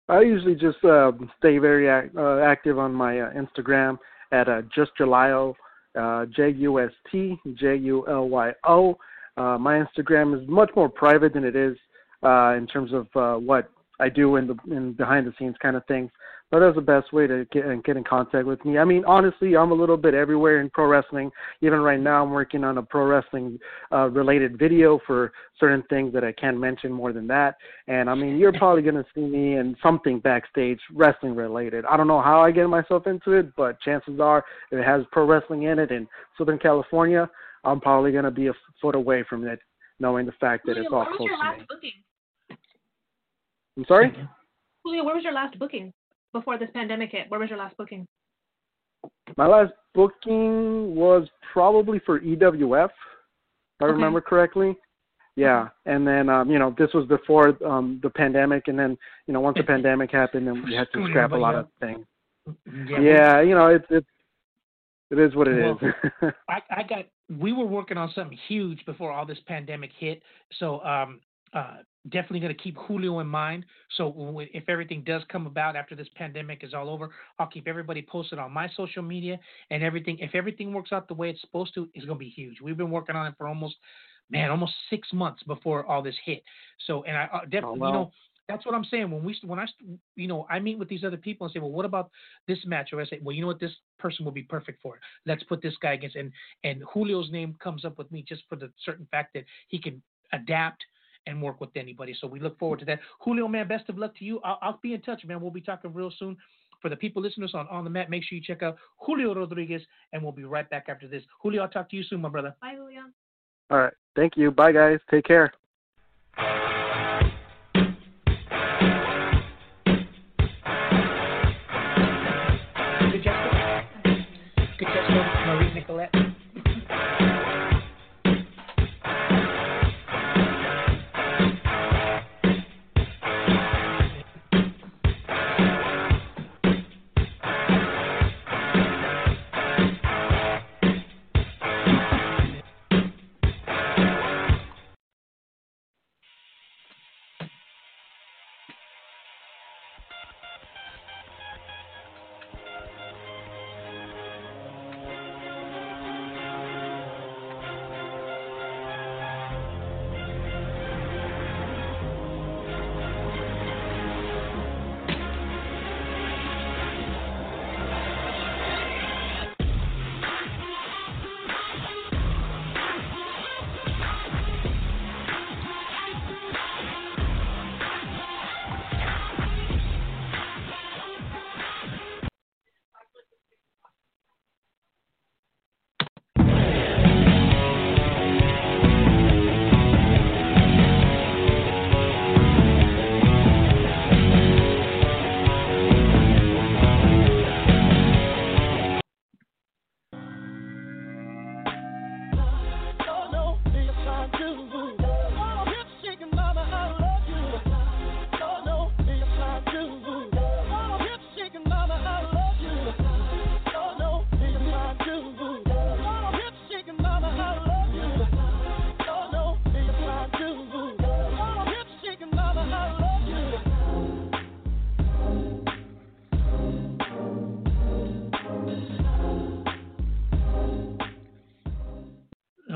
I usually just stay very active on my Instagram at JustJulio, JustJulyo. My Instagram is much more private than it is in terms of what I do in behind the scenes kind of things, but that's the best way to get in contact with me. I mean, honestly, I'm a little bit everywhere in pro wrestling. Even right now, I'm working on a pro wrestling related video for certain things that I can't mention more than that. And I mean, you're probably going to see me in something backstage wrestling related. I don't know how I get myself into it, but chances are it has pro wrestling in it. In Southern California, I'm probably going to be a foot away from it, knowing the fact that it's all close to me. Booking? I'm sorry? Julio, where was your last booking before this pandemic hit? Where was your last booking? My last booking was probably for EWF, if I remember correctly. Yeah, and then, you know, this was before the pandemic, and then, you know, once the pandemic happened, then we had to scrap a lot of things. Yeah, you know, it is what it is. We were working on something huge before all this pandemic hit, so definitely going to keep Julio in mind. So if everything does come about after this pandemic is all over, I'll keep everybody posted on my social media and everything. If everything works out the way it's supposed to, it's going to be huge. We've been working on it for almost 6 months before all this hit. So, and I definitely, you know, that's what I'm saying. When I, you know, I meet with these other people and say, well, what about this match? Or I say, well, you know what, this person will be perfect for it. Let's put this guy against, and Julio's name comes up with me just for the certain fact that he can adapt and work with anybody. So we look forward to that. Julio, man, best of luck to you. I'll be in touch, man. We'll be talking real soon. For the people listeners on the mat, make sure you check out Julio Rodriguez, and we'll be right back after this. Julio, I'll talk to you soon, my brother. Bye, Julio. All right. Thank you. Bye, guys. Take care. Good job, Marie Nicolette.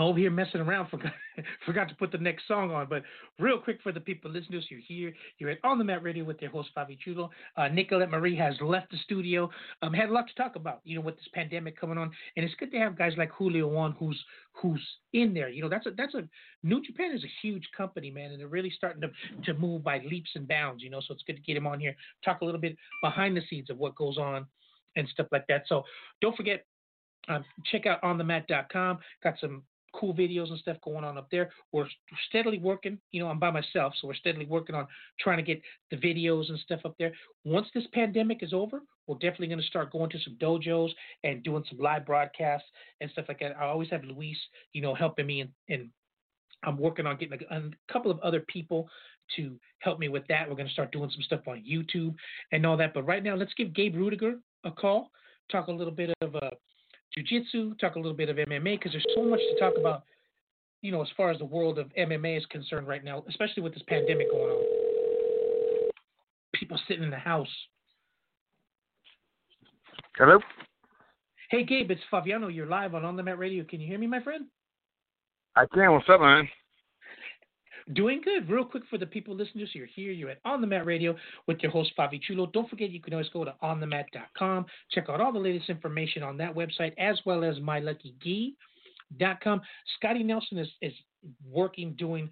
over here messing around, forgot to put the next song on. But real quick for the people listeners, you're here. You're at On The Mat Radio with their host, Fabi Chulo. Nicolette Marie has left the studio. Had a lot to talk about, with this pandemic coming on. And it's good to have guys like Julio on who's in there. That's a New Japan is a huge company, man. And they're really starting to move by leaps and bounds, So it's good to get him on here. Talk a little bit behind the scenes of what goes on and stuff like that. So don't forget, check out onthemat.com. Got some cool videos and stuff going on up there. We're steadily working. I'm by myself, so we're steadily working on trying to get the videos and stuff up there. Once this pandemic is over, we're definitely going to start going to some dojos and doing some live broadcasts and stuff like that. I always have Luis, helping me, and I'm working on getting a couple of other people to help me with that. We're going to start doing some stuff on YouTube and all that. But right now, let's give Gabe Rudiger a call, talk a little bit of jiu-jitsu, talk a little bit of MMA, because there's so much to talk about, as far as the world of MMA is concerned right now, especially with this pandemic going on. People sitting in the house. Hello? Hey, Gabe, it's Fabiano. You're live on The Mat Radio. Can you hear me, my friend? I can. What's up, man? Doing good. Real quick for the people listeners, you're here. You're at On The Mat Radio with your host, Fabi Chulo. Don't forget, you can always go to onthemat.com. Check out all the latest information on that website, as well as myluckygee.com. Scotty Nelson is working, doing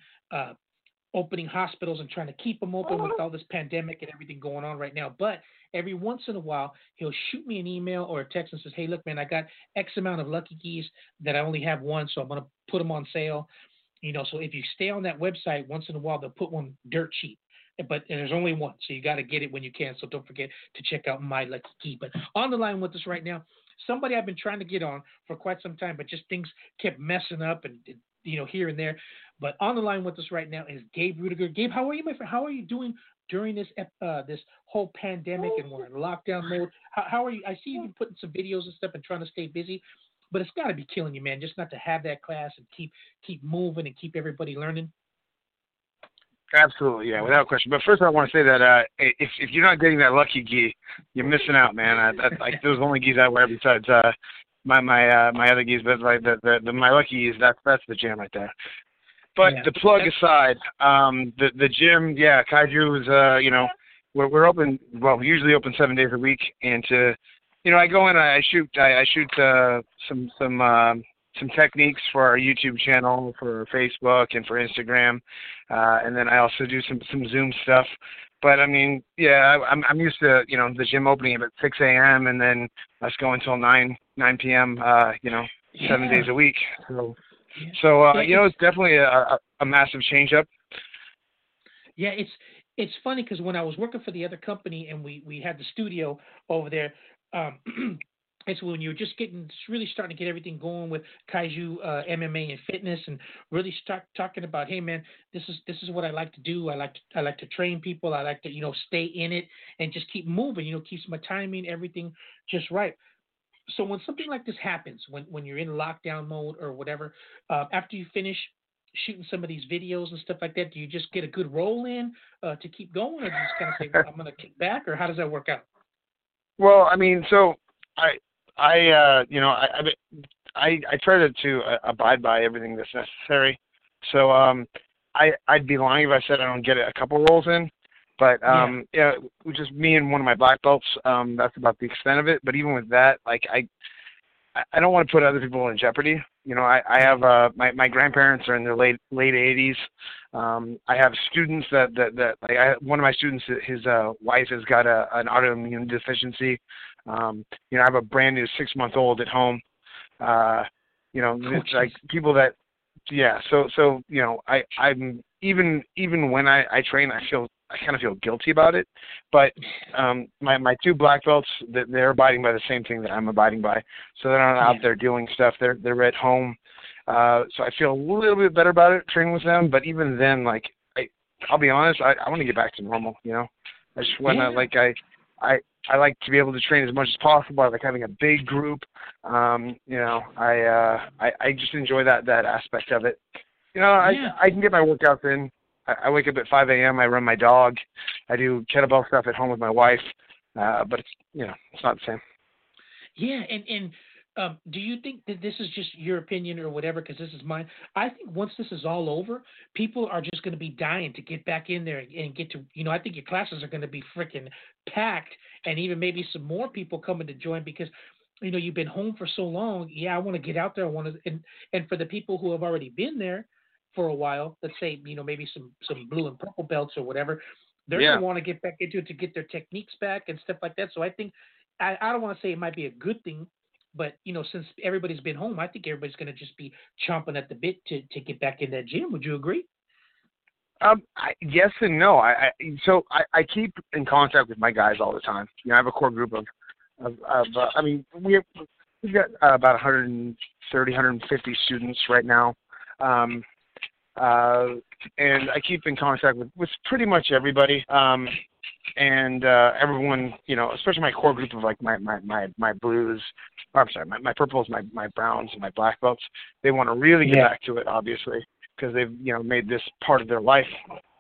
opening hospitals and trying to keep them open with all this pandemic and everything going on right now. But every once in a while, he'll shoot me an email or a text and says, hey, look, man, I got X amount of Lucky Gees that I only have one, so I'm going to put them on sale. So if you stay on that website, once in a while, they'll put one dirt cheap, but there's only one. So you got to get it when you can. So don't forget to check out My Lucky Gee. But on the line with us right now, somebody I've been trying to get on for quite some time, but just things kept messing up and, here and there. But on the line with us right now is Gabe Rudiger. Gabe, how are you, my friend? How are you doing during this whole pandemic and we're in lockdown mode? How are you? I see you putting some videos and stuff and trying to stay busy. But it's got to be killing you, man, just not to have that class and keep moving and keep everybody learning. Absolutely, yeah, without question. But first I want to say that if you're not getting that Lucky Gee, you're missing out, man. Those only gees I wear besides my other gees, but like the My Lucky Gees, that's the jam right there. But yeah, the plug aside, the gym, yeah, Kaiju is, we're open, well, we usually open 7 days a week, and to – I go in, I shoot some techniques for our YouTube channel, for Facebook, and for Instagram, and then I also do some Zoom stuff. But I mean, yeah, I'm used to the gym opening at 6 a.m. and then let's go until 9 p.m. 7 days a week. So it's definitely a massive change up. Yeah, it's funny because when I was working for the other company and we had the studio over there. It's when you're just really starting to get everything going with Kaiju, MMA, and fitness, and really start talking about, hey man, this is what I like to do. I like to train people. I like to stay in it and just keep moving. Keeps my timing, everything just right. So when something like this happens, when you're in lockdown mode or whatever, after you finish shooting some of these videos and stuff like that, do you just get a good roll in to keep going, or do you just kind of say, well, I'm going to kick back, or how does that work out? Well, I mean, so I try to abide by everything that's necessary. So I'd be lying if I said I don't get a couple rolls in, but just me and one of my black belts. That's about the extent of it. But even with that, like I don't want to put other people in jeopardy. I have my grandparents are in their late 80s. I have students that like one of my students, his wife has got an autoimmune deficiency. I have a brand new 6-month-old at home. It's like people that, yeah. So I'm even when I train, I kind of feel guilty about it, but my two black belts, they're abiding by the same thing that I'm abiding by. So they're not out there doing stuff. They're at home. So I feel a little bit better about it training with them. But even then, like I'll be honest, I want to get back to normal. I just want to I like to be able to train as much as possible. I like having a big group. I just enjoy that aspect of it. I can get my workouts in. I wake up at 5 a.m. I run my dog. I do kettlebell stuff at home with my wife, but it's not the same. Yeah, and Do you think that this is just your opinion or whatever, because this is mine? I think once this is all over, people are just going to be dying to get back in there and get to, you know, I think your classes are going to be freaking packed, and even maybe some more people coming to join because, you know, you've been home for so long. Yeah, I want to get out there. I want to, and for the people who have already been there for a while, let's say, you know, maybe some blue and purple belts or whatever, they're going to want to get back into it to get their techniques back and stuff like that. So I think, I don't want to say it might be a good thing, but, you know, since everybody's been home, I think everybody's going to just be chomping at the bit to get back in that gym. Would you agree? Yes and no. I keep in contact with my guys all the time. You know, I have a core group of I mean, we've got about 130, 150 students right now. And I keep in contact with pretty much everybody. And everyone, you know, especially my core group of like my blues, or I'm sorry, my purples, my browns, and my black belts, they want to really get back to it, obviously, because they've, you know, made this part of their life.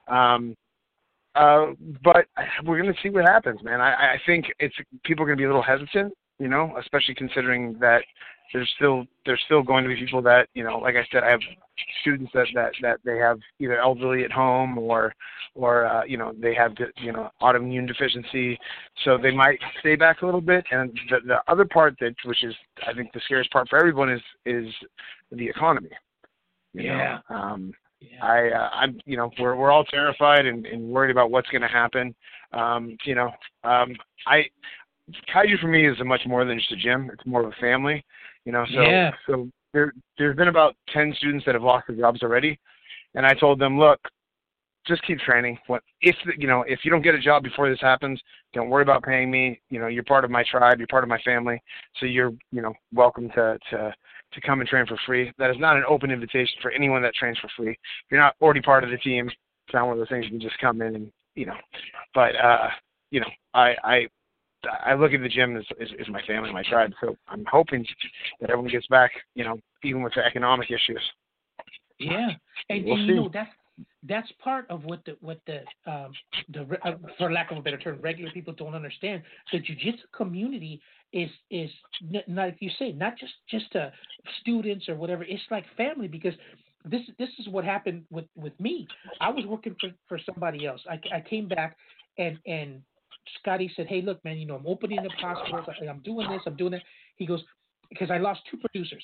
But we're going to see what happens, man. I think it's people are going to be a little hesitant, you know, especially considering that there's still going to be people that, you know, like I said, I have students that they have either elderly at home or you know, they have, you know, autoimmune deficiency. So they might stay back a little bit. And the other part that, which is, I think the scariest part for everyone is the economy. You know? I'm, you know, we're all terrified and worried about what's going to happen. Kaiju for me is much more than just a gym. It's more of a family, you know. So there's been about 10 students that have lost their jobs already, and I told them, look, just keep training. If you don't get a job before this happens, don't worry about paying me. You know, you're part of my tribe, you're part of my family, so you're, you know, welcome to come and train for free. That is not an open invitation for anyone that trains for free. If you're not already part of the team, it's not one of those things you can just come in and, you know. But you know, I look at the gym as my family, my tribe. So I'm hoping that everyone gets back, you know, even with the economic issues. Yeah, and we'll see. You know, that's part of what the for lack of a better term, regular people don't understand. The jiu-jitsu community is not, if you say, not just students or whatever. It's like family, because this is what happened with me. I was working for somebody else. I came back and Scotty said, hey, look, man, you know, I'm opening up hospitals. I'm doing this. I'm doing that. He goes, because I lost two producers.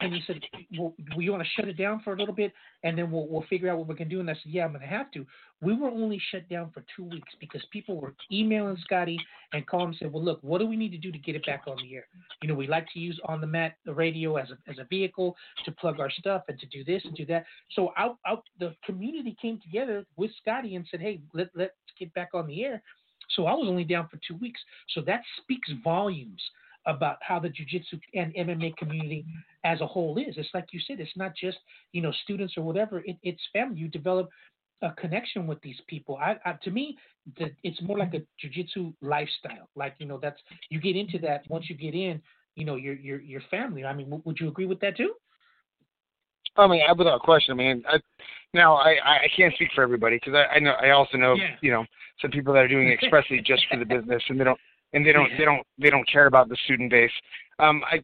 And he said, well, you want to shut it down for a little bit, and then we'll figure out what we can do? And I said, yeah, I'm going to have to. We were only shut down for 2 weeks because people were emailing Scotty and calling and said, well, look, what do we need to do to get it back on the air? You know, we like to use on the mat, the radio as a vehicle to plug our stuff and to do this and do that. So the community came together with Scotty and said, hey, let's get back on the air. So I was only down for 2 weeks. So that speaks volumes about how the jiu-jitsu and MMA community as a whole is. It's like you said, it's not just, you know, students or whatever. It's family. You develop a connection with these people. To me, it's more like a jiu-jitsu lifestyle. Like, you know, that's, you get into that once you get in, you know, your family. I mean, would you agree with that too? I mean, without question. I mean, I can't speak for everybody, because I also know you know, some people that are doing it expressly just for the business, and they don't care about the student base. I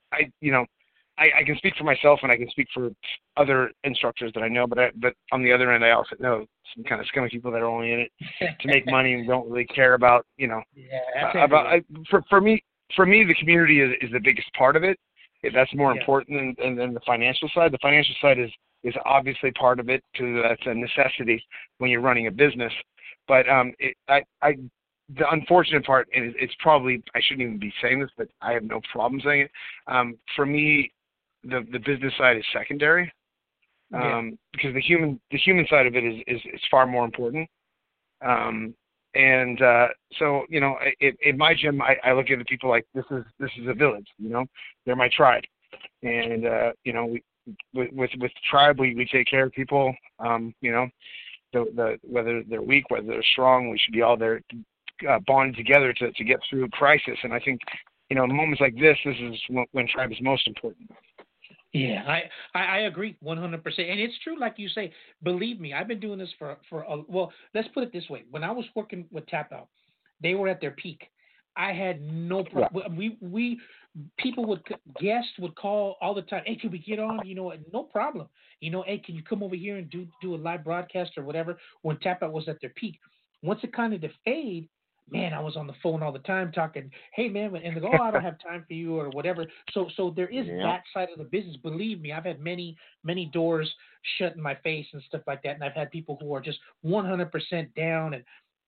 can speak for myself, and I can speak for other instructors that I know, but on the other end, I also know some kind of scummy people that are only in it to make money and don't really care about, you know. For me, the community is the biggest part of it. That's more important than the financial side. The financial side is obviously part of it, because that's a necessity when you're running a business. But the unfortunate part, and it's probably, I shouldn't even be saying this, but I have no problem saying it. For me, the business side is secondary, because the human side of it is far more important. So, you know, in my gym, I look at the people like this is a village, you know, they're my tribe. And, you know, with tribe, we take care of people, you know, whether they're weak, whether they're strong, we should be all there bonded together to get through crisis. And I think, you know, moments like this is when tribe is most important. Yeah, I agree 100%. And it's true, like you say, believe me, I've been doing this well, let's put it this way. When I was working with Tap Out, they were at their peak. I had no problem. Yeah. We people would, guests would call all the time, hey, can we get on? You know, no problem. You know, hey, can you come over here and do a live broadcast or whatever when Tap Out was at their peak. Once it kind of defade, man, I was on the phone all the time talking, hey, man, and they go, oh, I don't have time for you or whatever. So there is that side of the business. Believe me, I've had many, many doors shut in my face and stuff like that, and I've had people who are just 100% down and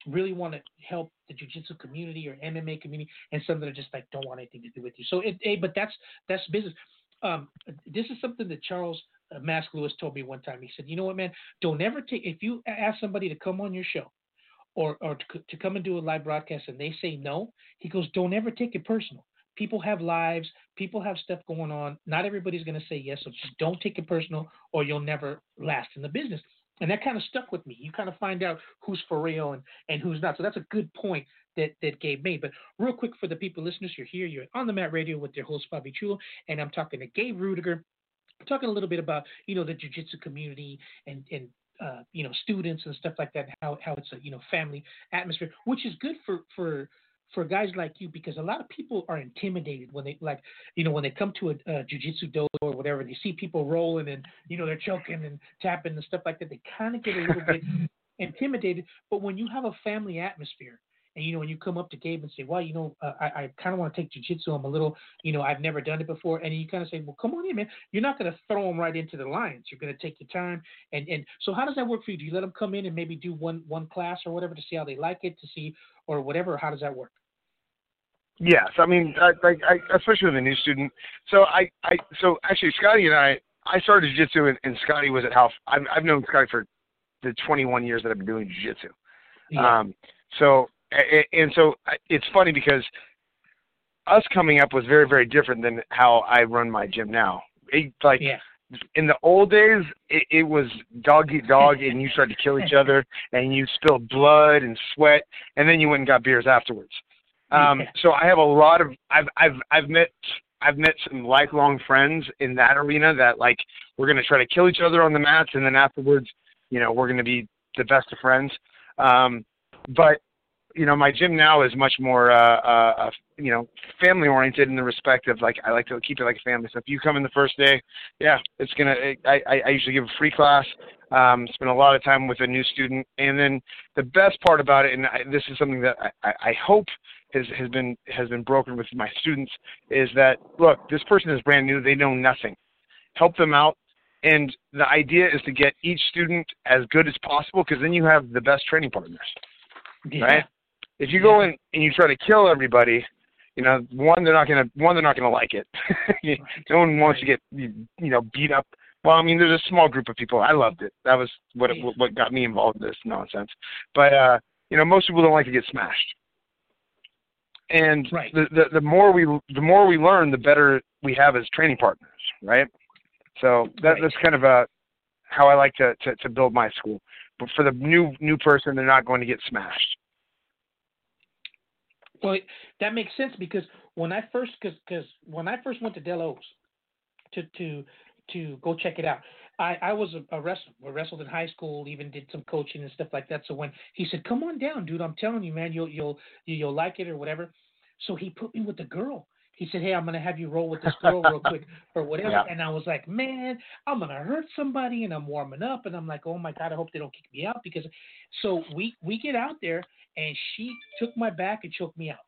really want to help the jiu-jitsu community or MMA community, and some that are just like don't want anything to do with you. So, but that's business. This is something that Charles Mask Lewis told me one time. He said, you know what, man, don't ever take, if you ask somebody to come on your show or to come and do a live broadcast and they say no, he goes, don't ever take it personal. People have lives. People have stuff going on. Not everybody's going to say yes, so just don't take it personal or you'll never last in the business. And that kind of stuck with me. You kind of find out who's for real and who's not. So that's a good point that Gabe made. But real quick for the people listeners, you're here. You're on the Mat Radio with your host, Fabi Chulo, and I'm talking to Gabe Rudiger. I'm talking a little bit about, you know, the jiu-jitsu community and you know, students and stuff like that, and how it's a, you know, family atmosphere, which is good for guys like you, because a lot of people are intimidated when they, like, you know, when they come to a jiu-jitsu dojo or whatever, they see people rolling and, you know, they're choking and tapping and stuff like that. They kind of get a little bit intimidated. But when you have a family atmosphere and, you know, when you come up to Gabe and say, well, you know, I kind of want to take jiu-jitsu. I'm a little, you know, I've never done it before. And you kind of say, well, come on in, man. You're not going to throw them right into the lions. You're going to take your time. And so how does that work for you? Do you let them come in and maybe do one class or whatever to see how they like it, to see or whatever? How does that work? Yes, I mean, I especially with a new student. So actually, Scotty and I started jiu-jitsu, and Scotty was at Half. I've known Scotty for the 21 years that I've been doing jiu-jitsu. Yeah. So it's funny because us coming up was very, very different than how I run my gym now. In the old days, it was dog eat dog, and you started to kill each other, and you spilled blood and sweat, and then you went and got beers afterwards. So I have a lot of I've met some lifelong friends in that arena that, like, we're going to try to kill each other on the mats, and then afterwards, you know, we're going to be the best of friends. But you know, my gym now is much more you know, family oriented in the respect of, like, I like to keep it like a family. So if you come in the first day, I usually give a free class, spend a lot of time with a new student, and then the best part about it, and this is something that I hope has been broken with my students, is that, look, this person is brand new. They know nothing. Help them out. And the idea is to get each student as good as possible, because then you have the best training partners, right? If you go in and you try to kill everybody, you know, they're not gonna like it. No one wants to get, you know, beat up. Well, I mean, there's a small group of people. I loved it. That was what got me involved in this nonsense. But you know, most people don't like to get smashed. And the more we learn, the better we have as training partners, right? So that's kind of how I like to build my school. But for the new person, they're not going to get smashed. Well, that makes sense, because when I first went to Del O's to go check it out, I was a wrestler. I wrestled in high school, even did some coaching and stuff like that. So when he said, "Come on down, dude, I'm telling you, man, you'll like it or whatever," so he put me with the girl. He said, "Hey, I'm going to have you roll with this girl real quick or whatever." Yeah. And I was like, man, I'm going to hurt somebody, and I'm warming up. And I'm like, oh, my God, I hope they don't kick me out. Because so we get out there, and she took my back and choked me out.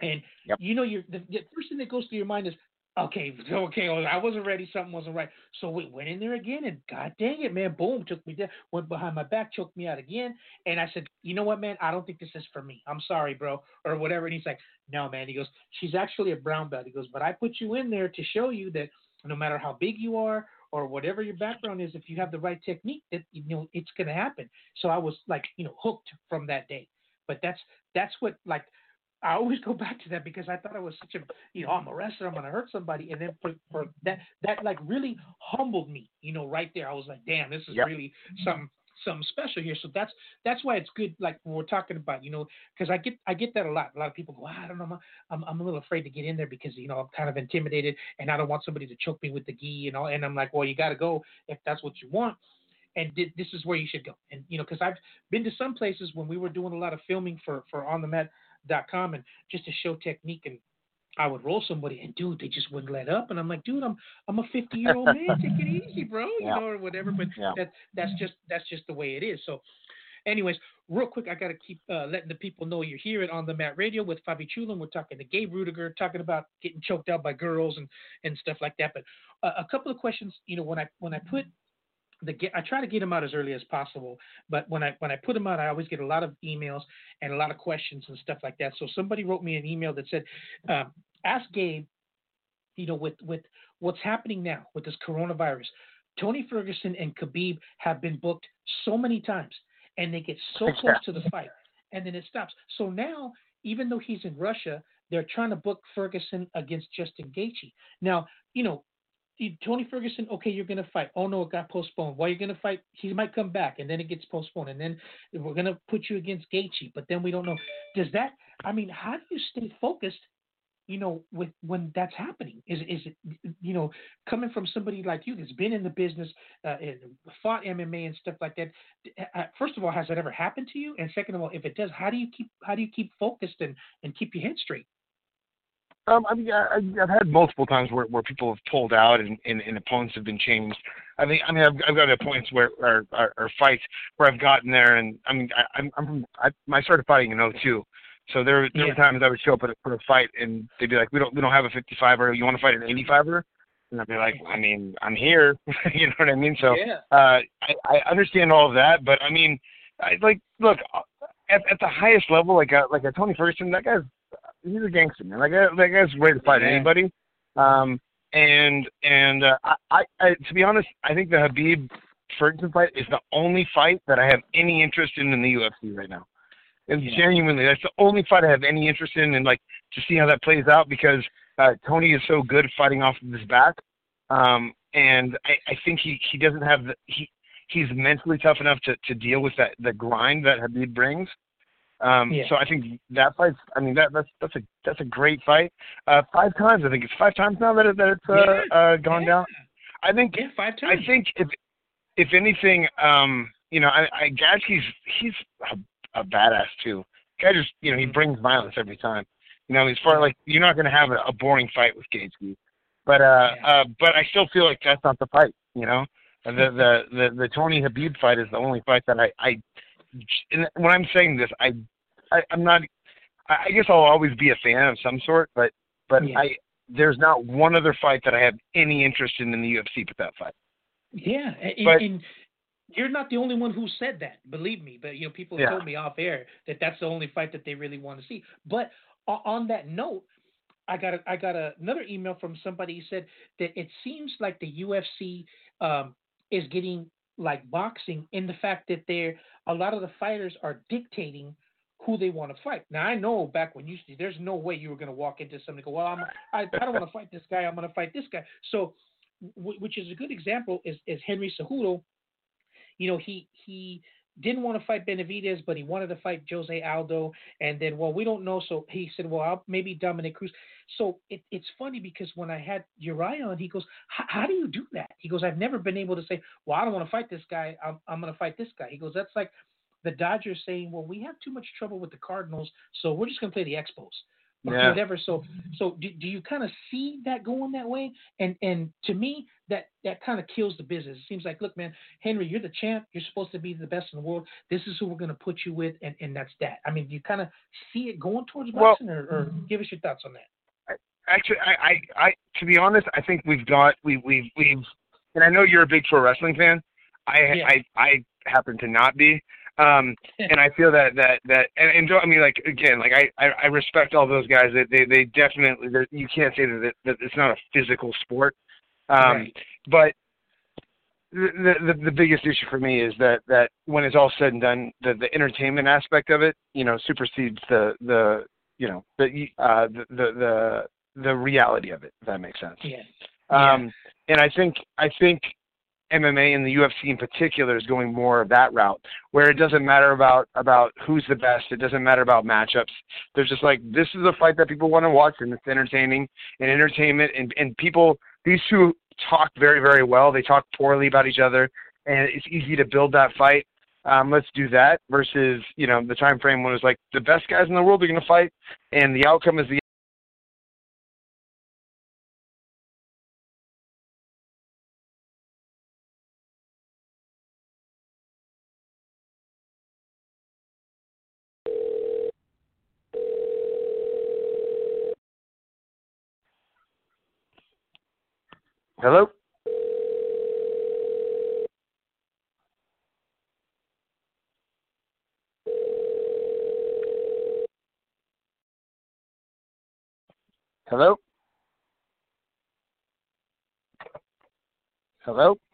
And, you know, the first thing that goes through your mind is, okay, I wasn't ready. Something wasn't right. So we went in there again, and God dang it, man, boom, took me down, went behind my back, choked me out again. And I said, you know what, man, I don't think this is for me. I'm sorry, bro, or whatever. And he's like, no, man. He goes, she's actually a brown belt. He goes, but I put you in there to show you that no matter how big you are or whatever your background is, if you have the right technique, that, you know, it's going to happen. So I was, like, you know, hooked from that day. But that's what, like, I always go back to that, because I thought I was such a, you know, I'm a wrestler, I'm going to hurt somebody. And then for that like really humbled me, you know, right there. I was like, damn, this is really something special here. So that's why it's good. Like we're talking about, you know, cause I get that a lot. A lot of people go, I don't know. I'm a little afraid to get in there because, you know, I'm kind of intimidated and I don't want somebody to choke me with the gi, you know? And I'm like, well, you got to go if that's what you want. And this is where you should go. And, you know, cause I've been to some places when we were doing a lot of filming for On The Mat.com and just to show technique and I would roll somebody, and dude, they just wouldn't let up. And I'm like, dude, I'm a 50-year-old man. Take it easy, bro. You know, or whatever. But that's just the way it is. So, anyways, real quick, I gotta keep letting the people know you're here at On The Mat Radio with Fabi Chulo. We're talking to Gabe Rudiger, talking about getting choked out by girls and stuff like that. But a couple of questions. You know, when I put I try to get them out as early as possible, but when I put them out, I always get a lot of emails and a lot of questions and stuff like that. So somebody wrote me an email that said, ask Gabe, you know, with what's happening now with this coronavirus, Tony Ferguson and Khabib have been booked so many times, and they get so close to the fight, and then it stops. So now, even though he's in Russia, they're trying to book Ferguson against Justin Gaethje. Now, you know, Tony Ferguson, okay, you're going to fight. Oh, no, it got postponed. Well, you're going to fight. He might come back, and then it gets postponed, and then we're going to put you against Gaethje, but then we don't know. Does that – I mean, how do you stay focused, you know, with when that's happening? Is it, you know, coming from somebody like you that's been in the business, and fought MMA and stuff like that, first of all, has that ever happened to you? And second of all, if it does, how do you keep focused and keep your head straight? I mean, I've had multiple times where people have pulled out and opponents have been changed. I mean, I've gotten to points where fights where I've gotten there, and I mean, I started fighting in 2002, so there were times I would show up for a fight and they'd be like, we don't have a 55er. You want to fight an 85er? And I'd be like, I mean, I'm here. You know what I mean? So I understand all of that, but I mean, look at the highest level, like a Tony Ferguson, that guy's. He's a gangster, man. That guy's ready to fight anybody. I to be honest, I think the Khabib Ferguson fight is the only fight that I have any interest in the UFC right now. And genuinely, that's the only fight I have any interest in, and like to see how that plays out, because Tony is so good fighting off of his back, and I think he doesn't have he's mentally tough enough to deal with the grind that Khabib brings. So I think that fight's, I mean, that's a great fight. 5 times, I think it's 5 times now that it's gone down. I think 5 times. I think if anything, you know, Gaethje's, he's a badass too. Gaethje, you know, he brings violence every time. You know, as far like you're not going to have a boring fight with Gaethje, but I still feel like that's not the fight. You know, the Tony Khabib fight is the only fight that I and when I'm saying this, I'm not. I guess I'll always be a fan of some sort, but there's not one other fight that I have any interest in the UFC but that fight. Yeah, and you're not the only one who said that. Believe me, but you know people told me off air that that's the only fight that they really want to see. But on that note, I got another email from somebody who said that it seems like the UFC is getting like boxing in the fact that a lot of the fighters are dictating who they want to fight. Now, I know back when there's no way you were going to walk into something and go, well, I don't want to fight this guy. I'm going to fight this guy. So, which is a good example is Henry Cejudo. You know, he didn't want to fight Benavidez, but he wanted to fight Jose Aldo. And then, well, we don't know. So he said, well, maybe Dominic Cruz. So it's funny because when I had Uriah on, he goes, how do you do that? He goes, I've never been able to say, well, I don't want to fight this guy. I'm going to fight this guy. He goes, that's like the Dodgers saying, well, we have too much trouble with the Cardinals, so we're just going to play the Expos. Yeah. Whatever. So do you kind of see that going that way? And to me, that kind of kills the business. It seems like, look, man, Henry, you're the champ. You're supposed to be the best in the world. This is who we're going to put you with, and that's that. I mean, do you kind of see it going towards boxing, or give us your thoughts on that? Actually, I to be honest, I think we've and I know you're a big pro wrestling fan. I happen to not be. And I feel that I mean, like, again, like I respect all those guys that they definitely, you can't say that it's not a physical sport. Right. But the biggest issue for me is that when it's all said and done, the entertainment aspect of it, you know, supersedes the reality of it, if that makes sense. Yeah. And I think MMA and the UFC in particular is going more of that route, where it doesn't matter about who's the best. It doesn't matter about matchups. They're just like, this is a fight that people want to watch, and it's entertaining and entertainment. And people, these two talk very, very well. They talk poorly about each other, and it's easy to build that fight. Let's do that versus, you know, the time frame when it's like the best guys in the world are going to fight, and the outcome is the Hello? Hello? Hello?